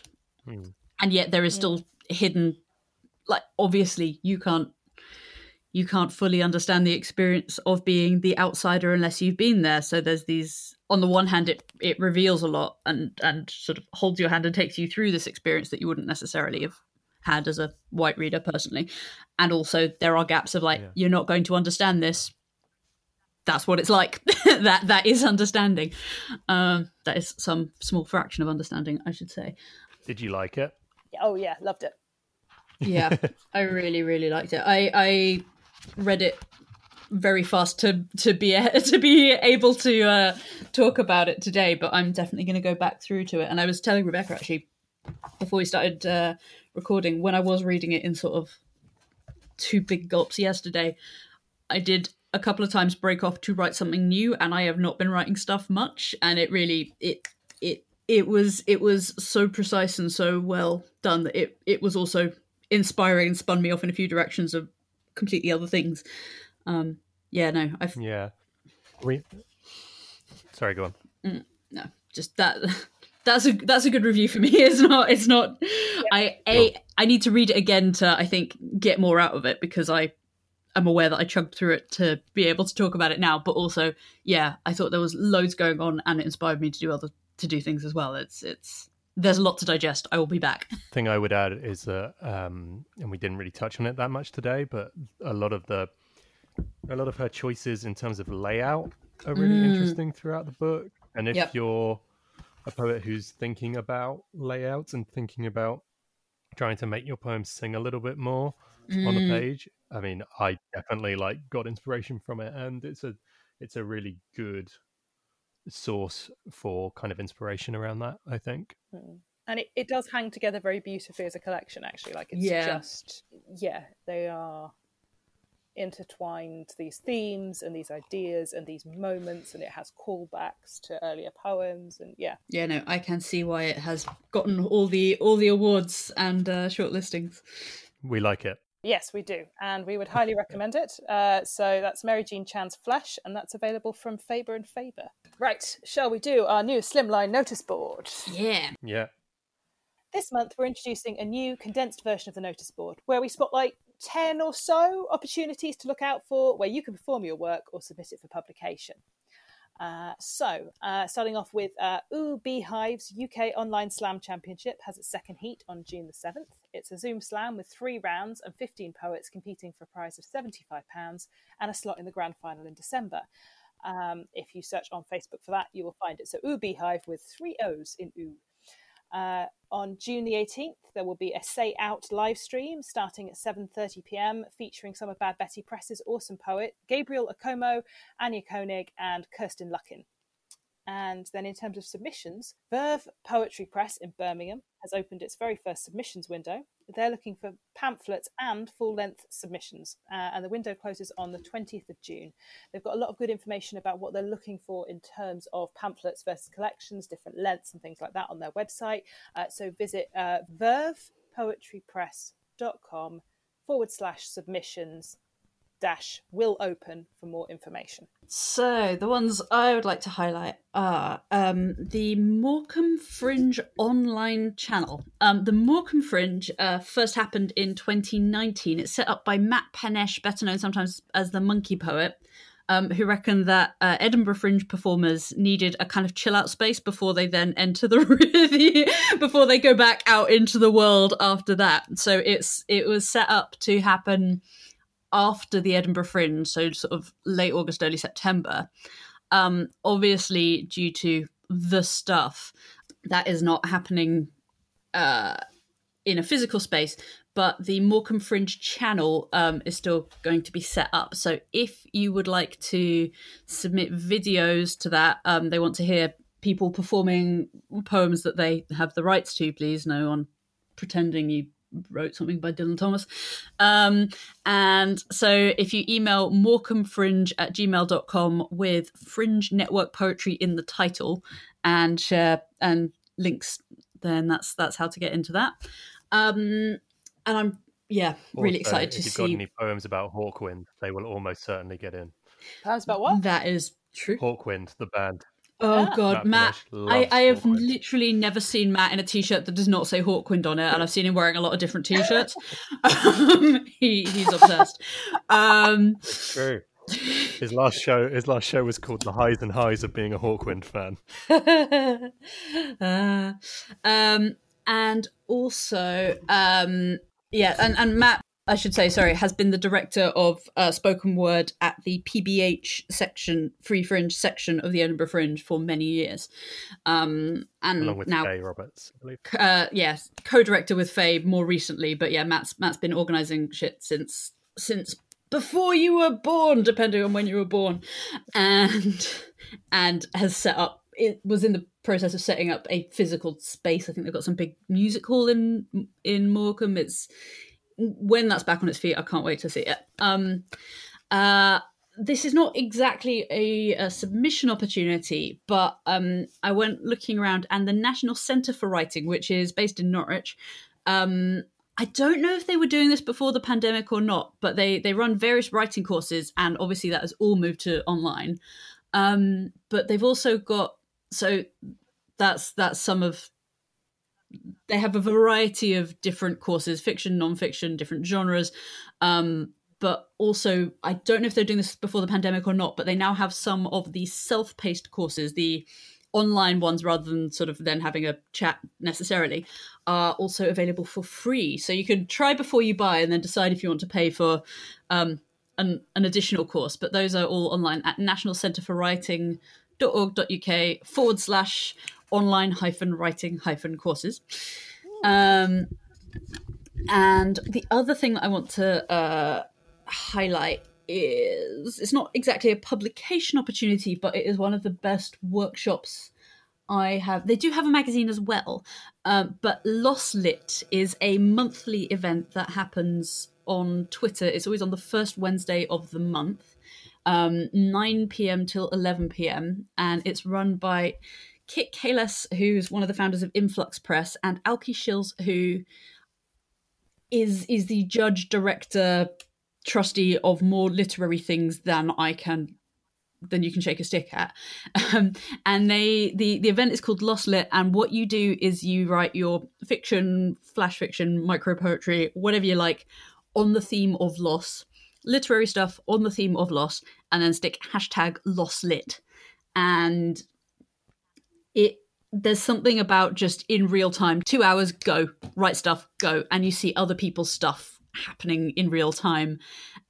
mm. and yet there is still yeah. hidden. Like obviously, you can't you can't fully understand the experience of being the outsider unless you've been there. So there's these. On the one hand, it, it reveals a lot and, and sort of holds your hand and takes you through this experience that you wouldn't necessarily have had as a white reader personally. And also there are gaps of like, yeah. you're not going to understand this. That's what it's like. that That is understanding. Um, that is some small fraction of understanding, I should say. Did you like it? Oh, yeah. Loved it. Yeah, I really, really liked it. I, I read it. Very fast to to be to be able to uh, talk about it today, but I'm definitely going to go back through to it. And I was telling Rebecca actually before we started uh, recording, when I was reading it in sort of two big gulps yesterday, I did a couple of times break off to write something new, and I have not been writing stuff much. And it really it it it was it was so precise and so well done that it it was also inspiring and spun me off in a few directions of completely other things. Um, yeah, no, I've... Yeah. We... Sorry, go on. Mm, no, just that... That's a that's a good review for me. It's not... It's not. Yeah. I a, I need to read it again to, I think, get more out of it because I I'm aware that I chugged through it to be able to talk about it now, but also, yeah, I thought there was loads going on, and it inspired me to do other to do things as well. It's it's there's a lot to digest. I will be back. Thing I would add is that, um, and we didn't really touch on it that much today, but a lot of the a lot of her choices in terms of layout are really mm. interesting throughout the book. And if yep. you're a poet who's thinking about layouts and thinking about trying to make your poems sing a little bit more mm. on the page, I mean, I definitely like got inspiration from it, and it's a it's a really good source for kind of inspiration around that, I think. And it, it does hang together very beautifully as a collection, actually. Like, it's yeah. just yeah, they are intertwined, these themes and these ideas and these moments, and it has callbacks to earlier poems, and yeah. Yeah, no, I can see why it has gotten all the all the awards and uh, shortlistings. We like it. Yes, we do. And we would highly recommend it. Uh, so that's Mary-Jean Chan's Flesh, and that's available from Faber and Faber. Right, shall we do our new Slimline notice board? Yeah. Yeah. This month, we're introducing a new condensed version of the notice board, where we spotlight ten or so opportunities to look out for where you can perform your work or submit it for publication. Uh, so, uh, starting off with uh, Ooh Beehive's U K Online Slam Championship has its second heat on June the seventh. It's a Zoom slam with three rounds and fifteen poets competing for a prize of seventy-five pounds and a slot in the grand final in December. Um, if you search on Facebook for that, you will find it. So Ooh Beehive with three O's in Ooh. Uh, on June the eighteenth, there will be a Say Out live stream starting at seven thirty p m featuring some of Bad Betty Press's awesome poet, Gabriel Okomo, Anya Koenig and Kirsten Luckin. And then in terms of submissions, Verve Poetry Press in Birmingham has opened its very first submissions window. They're looking for pamphlets and full-length submissions, uh, and the window closes on the twentieth of June. They've got a lot of good information about what they're looking for in terms of pamphlets versus collections, different lengths and things like that on their website. Uh, so visit uh, vervepoetrypress.com forward slash submissions dash will open for more information. So the ones I would like to highlight are um, the Morecambe Fringe online channel. Um, the Morecambe Fringe uh, first happened in twenty nineteen. It's set up by Matt Cummins, better known sometimes as the Monkey Poet, um, who reckoned that uh, Edinburgh Fringe performers needed a kind of chill out space before they then enter the before they go back out into the world after that. So it's it was set up to happen after the Edinburgh Fringe, so sort of late August, early September. Um, obviously, due to the stuff, that is not happening uh, in a physical space, but the Morecambe Fringe channel um, is still going to be set up. So if you would like to submit videos to that, um, they want to hear people performing poems that they have the rights to, please, no one pretending you wrote something by Dylan Thomas. Um, and so if you email morecambefringe at gmail dot com with Fringe Network Poetry in the title and share and links, then that's that's how to get into that. Um, and I'm, yeah, really also, excited to see. If you've got see... any poems about Hawkwind, they will almost certainly get in. Poems about what? That is true. Hawkwind, the band. Oh, yeah. God, Matt, Matt I, I have Hawkwind. Literally never seen Matt in a T-shirt that does not say Hawkwind on it, and I've seen him wearing a lot of different T-shirts. um, he, he's obsessed. Um, it's true. His last show his last show was called The Highs and Highs of Being a Hawkwind Fan. uh, um, and also, um, yeah, and, and Matt, I should say, sorry, has been the director of uh, spoken word at the P B H section, Free Fringe section of the Edinburgh Fringe for many years. Um, and along with now, Faye Roberts, I believe. Uh, yes, co-director with Faye more recently. But yeah, Matt's Matt's been organising shit since since before you were born, depending on when you were born, and and has set up. It was in the process of setting up a physical space. I think they've got some big music hall in in Morecambe. It's when that's back on its feet, I can't wait to see it. Um, uh, this is not exactly a, a submission opportunity, but um, I went looking around, and the National Centre for Writing, which is based in Norwich, um, I don't know if they were doing this before the pandemic or not, but they, they run various writing courses, and obviously that has all moved to online. Um, but they've also got, so that's that's some of, they have a variety of different courses, fiction, non-fiction, different genres, um, but also I don't know if they're doing this before the pandemic or not, but they now have some of the self-paced courses, the online ones rather than sort of then having a chat necessarily, are also available for free. So you can try before you buy and then decide if you want to pay for um, an, an additional course. But those are all online at national centre for writing dot org dot U K forward slash online hyphen writing hyphen courses. Um, and the other thing that I want to uh, highlight is, it's not exactly a publication opportunity, but it is one of the best workshops I have. They do have a magazine as well, um, but Lost Lit is a monthly event that happens on Twitter. It's always on the first Wednesday of the month, um, nine p.m. till eleven p.m. and it's run by Kit Kalas, who's one of the founders of Influx Press, and Alki Shils, who is is the judge, director, trustee of more literary things than I can, than you can shake a stick at. Um, and they the, the event is called Lost Lit, and what you do is you write your fiction, flash fiction, micro poetry, whatever you like, on the theme of loss, literary stuff on the theme of loss, and then stick hashtag Lost Lit. And it there's something about just in real time, two hours, go, write stuff, go, and you see other people's stuff happening in real time.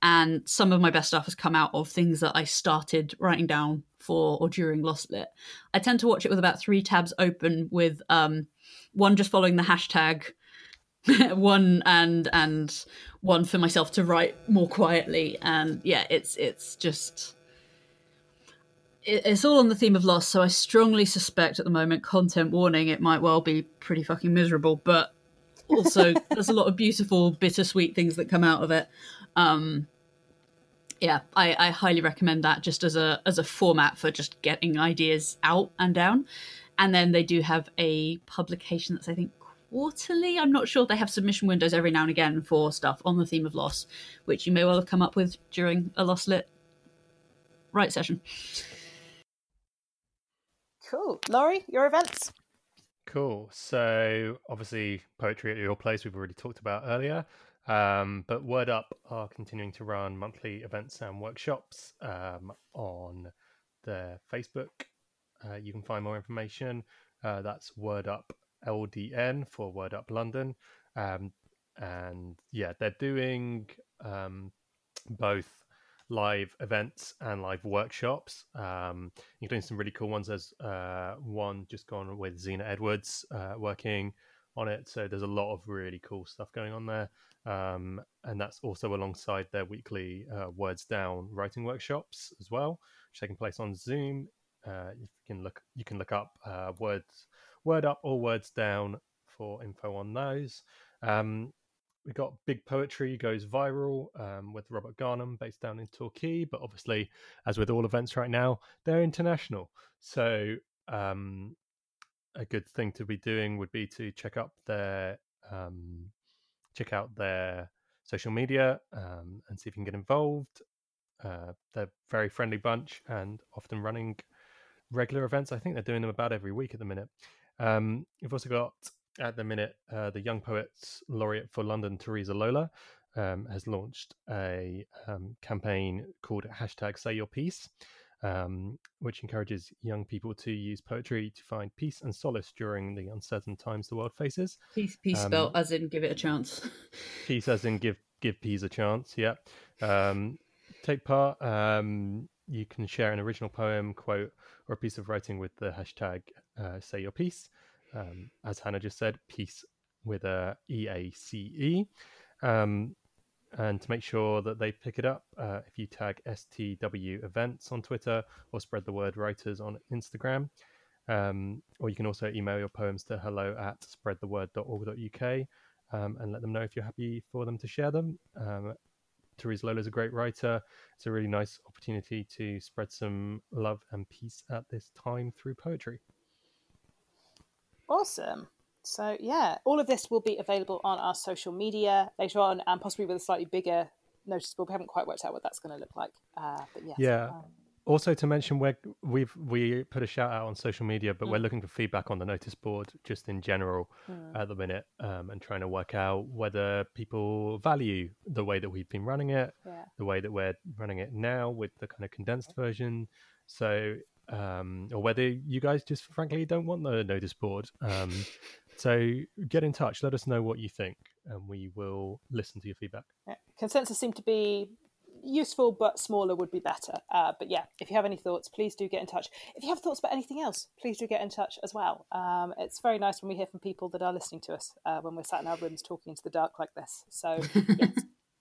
And some of my best stuff has come out of things that I started writing down for or during Lost Lit. I tend to watch it with about three tabs open, with um one just following the hashtag, one and and one for myself to write more quietly. And yeah, it's it's just it, it's all on the theme of loss, so I strongly suspect at the moment, content warning, it might well be pretty fucking miserable, but also there's a lot of beautiful, bittersweet things that come out of it. Um, yeah, I, I highly recommend that just as a as a format for just getting ideas out and down. And then they do have a publication that's, I think, quarterly. I'm not sure. They have submission windows every now and again for stuff on the theme of loss, which you may well have come up with during a Lost Lit write session. Cool. Laurie, your events? Cool. So obviously Poetry at Your Place we've already talked about earlier, um, but Word Up are continuing to run monthly events and workshops um, on their Facebook. Uh, you can find more information. Uh, that's Word Up L D N for Word Up London. Um, and yeah, they're doing um, both live events and live workshops, um including some really cool ones. There's uh one just gone with Zena Edwards uh working on it, so there's a lot of really cool stuff going on there, um and that's also alongside their weekly uh, Words Down writing workshops as well, which are taking place on Zoom. uh you can look you can look up uh words Word Up or Words Down for info on those. um We got Big Poetry Goes Viral um, with Robert Garnham, based down in Torquay. But obviously, as with all events right now, they're international. So um, a good thing to be doing would be to check up their um, check out their social media um, and see if you can get involved. Uh, they're a very friendly bunch and often running regular events. I think they're doing them about every week at the minute. Um, we've also got, at the minute, uh, the Young Poets Laureate for London, Teresa Lola, um, has launched a um, campaign called hashtag Say Your Piece, um, which encourages young people to use poetry to find peace and solace during the uncertain times the world faces. Peace, peace um, spelled as in give it a chance. Peace as in give give peas a chance, yeah. Um, take part. Um, you can share an original poem, quote, or a piece of writing with the hashtag uh, Say Your Piece. Um, as Hannah just said, peace with a E A C E. Um, and to make sure that they pick it up, uh, if you tag S T W events on Twitter or spread the word writers on Instagram, um, or you can also email your poems to hello at spread the word dot org dot U K um, and let them know if you're happy for them to share them. Um, Therese Lola is a great writer. It's a really nice opportunity to spread some love and peace at this time through poetry. Awesome. So yeah, all of this will be available on our social media later on, and possibly with a slightly bigger noticeable. We haven't quite worked out what that's going to look like. Uh, but yes, yeah, um, Also to mention, we're, we've we put a shout out on social media, but mm. we're looking for feedback on the notice board just in general mm. at the minute, um, and trying to work out whether people value the way that we've been running it, yeah. the way that we're running it now with the kind of condensed version. So, um, or whether you guys just frankly don't want the notice board. Um, so get in touch. Let us know what you think, and we will listen to your feedback. Yeah. Consensus seemed to be useful, but smaller would be better. Uh, but yeah, if you have any thoughts, please do get in touch. If you have thoughts about anything else, please do get in touch as well. Um, it's very nice when we hear from people that are listening to us uh, when we're sat in our rooms talking into the dark like this. So yes,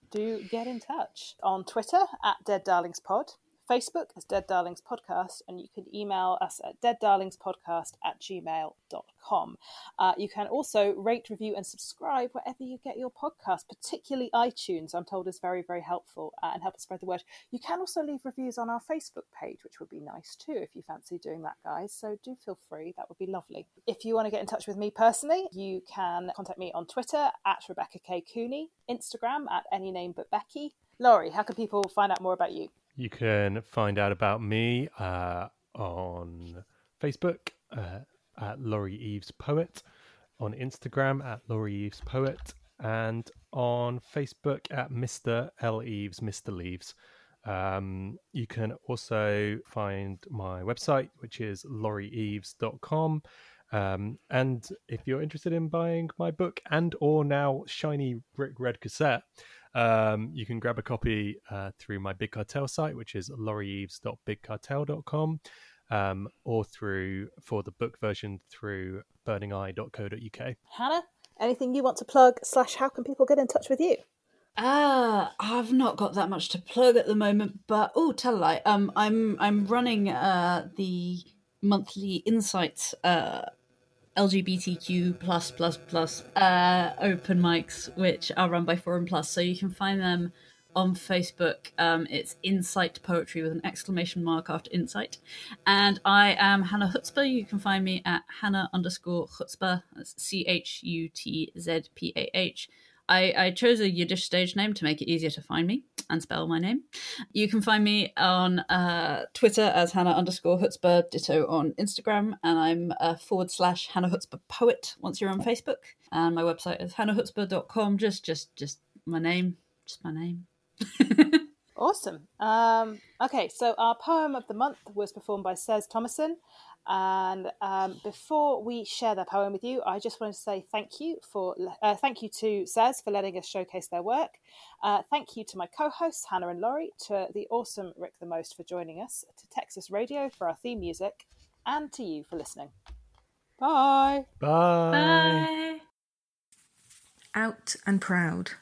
do get in touch. On Twitter, at Dead Darlings Pod. Facebook is Dead Darlings Podcast, and you can email us at dead darlings podcast at gmail dot com. Uh, you can also rate, review and subscribe wherever you get your podcast, particularly iTunes, I'm told is very, very helpful, uh, and help us spread the word. You can also leave reviews on our Facebook page, which would be nice too if you fancy doing that, guys. So do feel free. That would be lovely. If you want to get in touch with me personally, you can contact me on Twitter at Rebecca K. Cooney, Instagram at Any Name But Becky. Laurie, how can people find out more about you? You can find out about me uh, on Facebook uh, at Laurie Eaves Poet, on Instagram at Laurie Eaves Poet, and on Facebook at Mister L. Eaves, Mister Leaves. Um, you can also find my website, which is laurie eaves dot com. Um, and if you're interested in buying my book and or now shiny brick red cassette, Um, you can grab a copy uh, through my Big Cartel site, which is laurie eaves dot big cartel dot com, um, or through, for the book version, through burning eye dot co dot uk. Hannah, anything you want to plug, slash how can people get in touch with you? Ah, uh, I've not got that much to plug at the moment, but oh, tell a lie. Um, I'm I'm running uh, the monthly Insights uh L G B T Q plus plus plus uh, open mics, which are run by Forum Plus, so you can find them on Facebook. Um, it's Insight Poetry with an exclamation mark after Insight, and I am Hannah Hutzman. You can find me at Hannah underscore Hutzman. That's C H U T Z P A H. I, I chose a Yiddish stage name to make it easier to find me and spell my name. You can find me on uh, Twitter as Hannah underscore Hutzpah, ditto on Instagram, and I'm a forward slash Hannah Hutzpah poet once you're on Facebook. And my website is hannah hutzpah dot com, just, just, just my name, just my name. Awesome. Um, okay, so our poem of the month was performed by Sez Thomason. And um, before we share that poem with you, I just wanted to say thank you for uh, thank you to Sez for letting us showcase their work. Uh, thank you to my co-hosts Hannah and Laurie, to the awesome Rik the Most for joining us, to Texas Radio for our theme music, and to you for listening. Bye. Bye. Bye. Out and proud.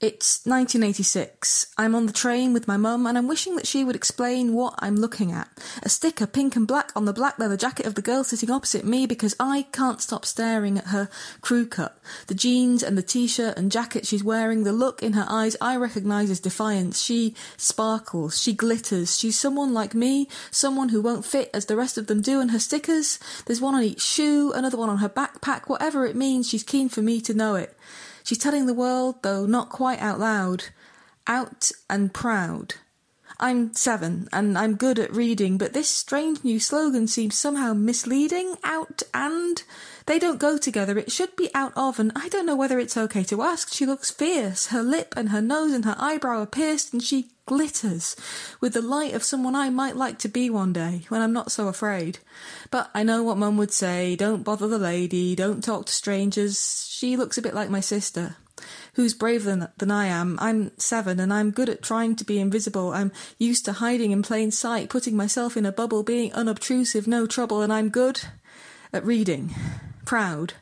It's nineteen eighty-six. I'm on the train with my mum and I'm wishing that she would explain what I'm looking at. A sticker, pink and black, on the black leather jacket of the girl sitting opposite me because I can't stop staring at her crew cut. The jeans and the t-shirt and jacket she's wearing, the look in her eyes I recognise as defiance. She sparkles, she glitters, she's someone like me, someone who won't fit as the rest of them do, and her stickers, there's one on each shoe, another one on her backpack, whatever it means, she's keen for me to know it. She's telling the world, though not quite out loud. Out and proud. I'm seven, and I'm good at reading, but this strange new slogan seems somehow misleading. Out and... They don't go together. It should be out of, and I don't know whether it's okay to ask. She looks fierce. Her lip and her nose and her eyebrow are pierced, and she glitters with the light of someone I might like to be one day, when I'm not so afraid. But I know what Mum would say. Don't bother the lady. Don't talk to strangers. She looks a bit like my sister, who's braver than, than I am. I'm seven, and I'm good at trying to be invisible. I'm used to hiding in plain sight, putting myself in a bubble, being unobtrusive, no trouble, and I'm good at reading. Proud.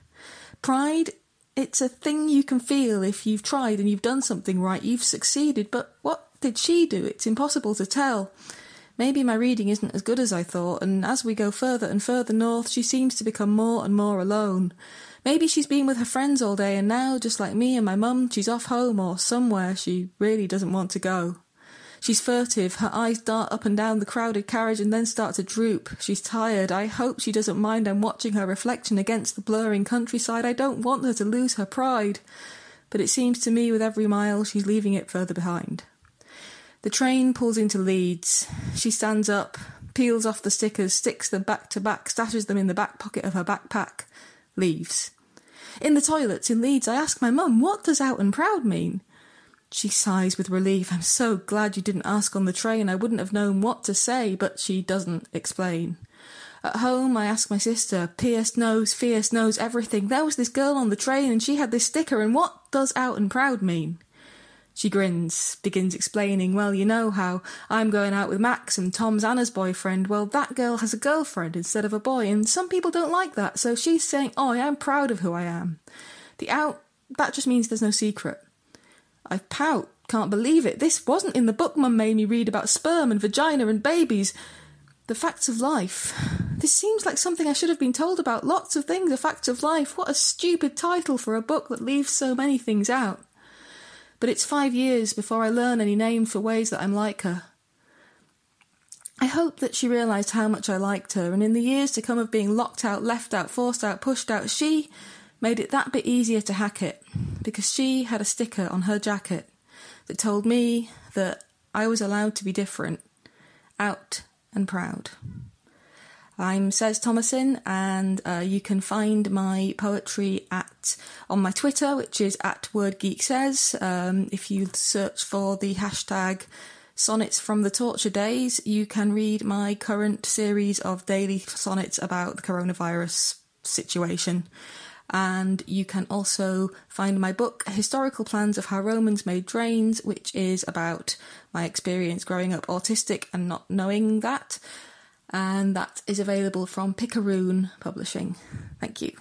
Pride, it's a thing you can feel if you've tried and you've done something right, you've succeeded, but what did she do? It's impossible to tell. Maybe my reading isn't as good as I thought, and as we go further and further north, she seems to become more and more alone. Maybe she's been with her friends all day, and now, just like me and my mum, she's off home or somewhere she really doesn't want to go. She's furtive, her eyes dart up and down the crowded carriage and then start to droop. She's tired. I hope she doesn't mind I'm watching her reflection against the blurring countryside. I don't want her to lose her pride. But it seems to me with every mile she's leaving it further behind. The train pulls into Leeds. She stands up, peels off the stickers, sticks them back to back, stashes them in the back pocket of her backpack, leaves. In the toilets in Leeds, I ask my mum, what does out and proud mean? She sighs with relief. I'm so glad you didn't ask on the train. I wouldn't have known what to say, but she doesn't explain. At home, I ask my sister, P S knows, Fierce knows everything. There was this girl on the train and she had this sticker, and what does out and proud mean? She grins, begins explaining, well, you know how I'm going out with Max and Tom's Anna's boyfriend. Well, that girl has a girlfriend instead of a boy, and some people don't like that, so she's saying, oh, I'm proud of who I am. The out, that just means there's no secret. I pout, can't believe it. This wasn't in the book Mum made me read about sperm and vagina and babies. The facts of life. This seems like something I should have been told about. Lots of things are facts of life. What a stupid title for a book that leaves so many things out. But it's five years before I learn any name for ways that I'm like her. I hope that she realised how much I liked her, and in the years to come of being locked out, left out, forced out, pushed out, she made it that bit easier to hack it, because she had a sticker on her jacket that told me that I was allowed to be different, out and proud. I'm Says Thomasin, and uh, you can find my poetry at on my Twitter, which is at WordGeekSays. Um, if you search for the hashtag Sonnets from the Torture Days, you can read my current series of daily sonnets about the coronavirus situation. And you can also find my book, Historical Plans of How Romans Made Drains, which is about my experience growing up autistic and not knowing that. And that is available from Picaroon Publishing. Thank you.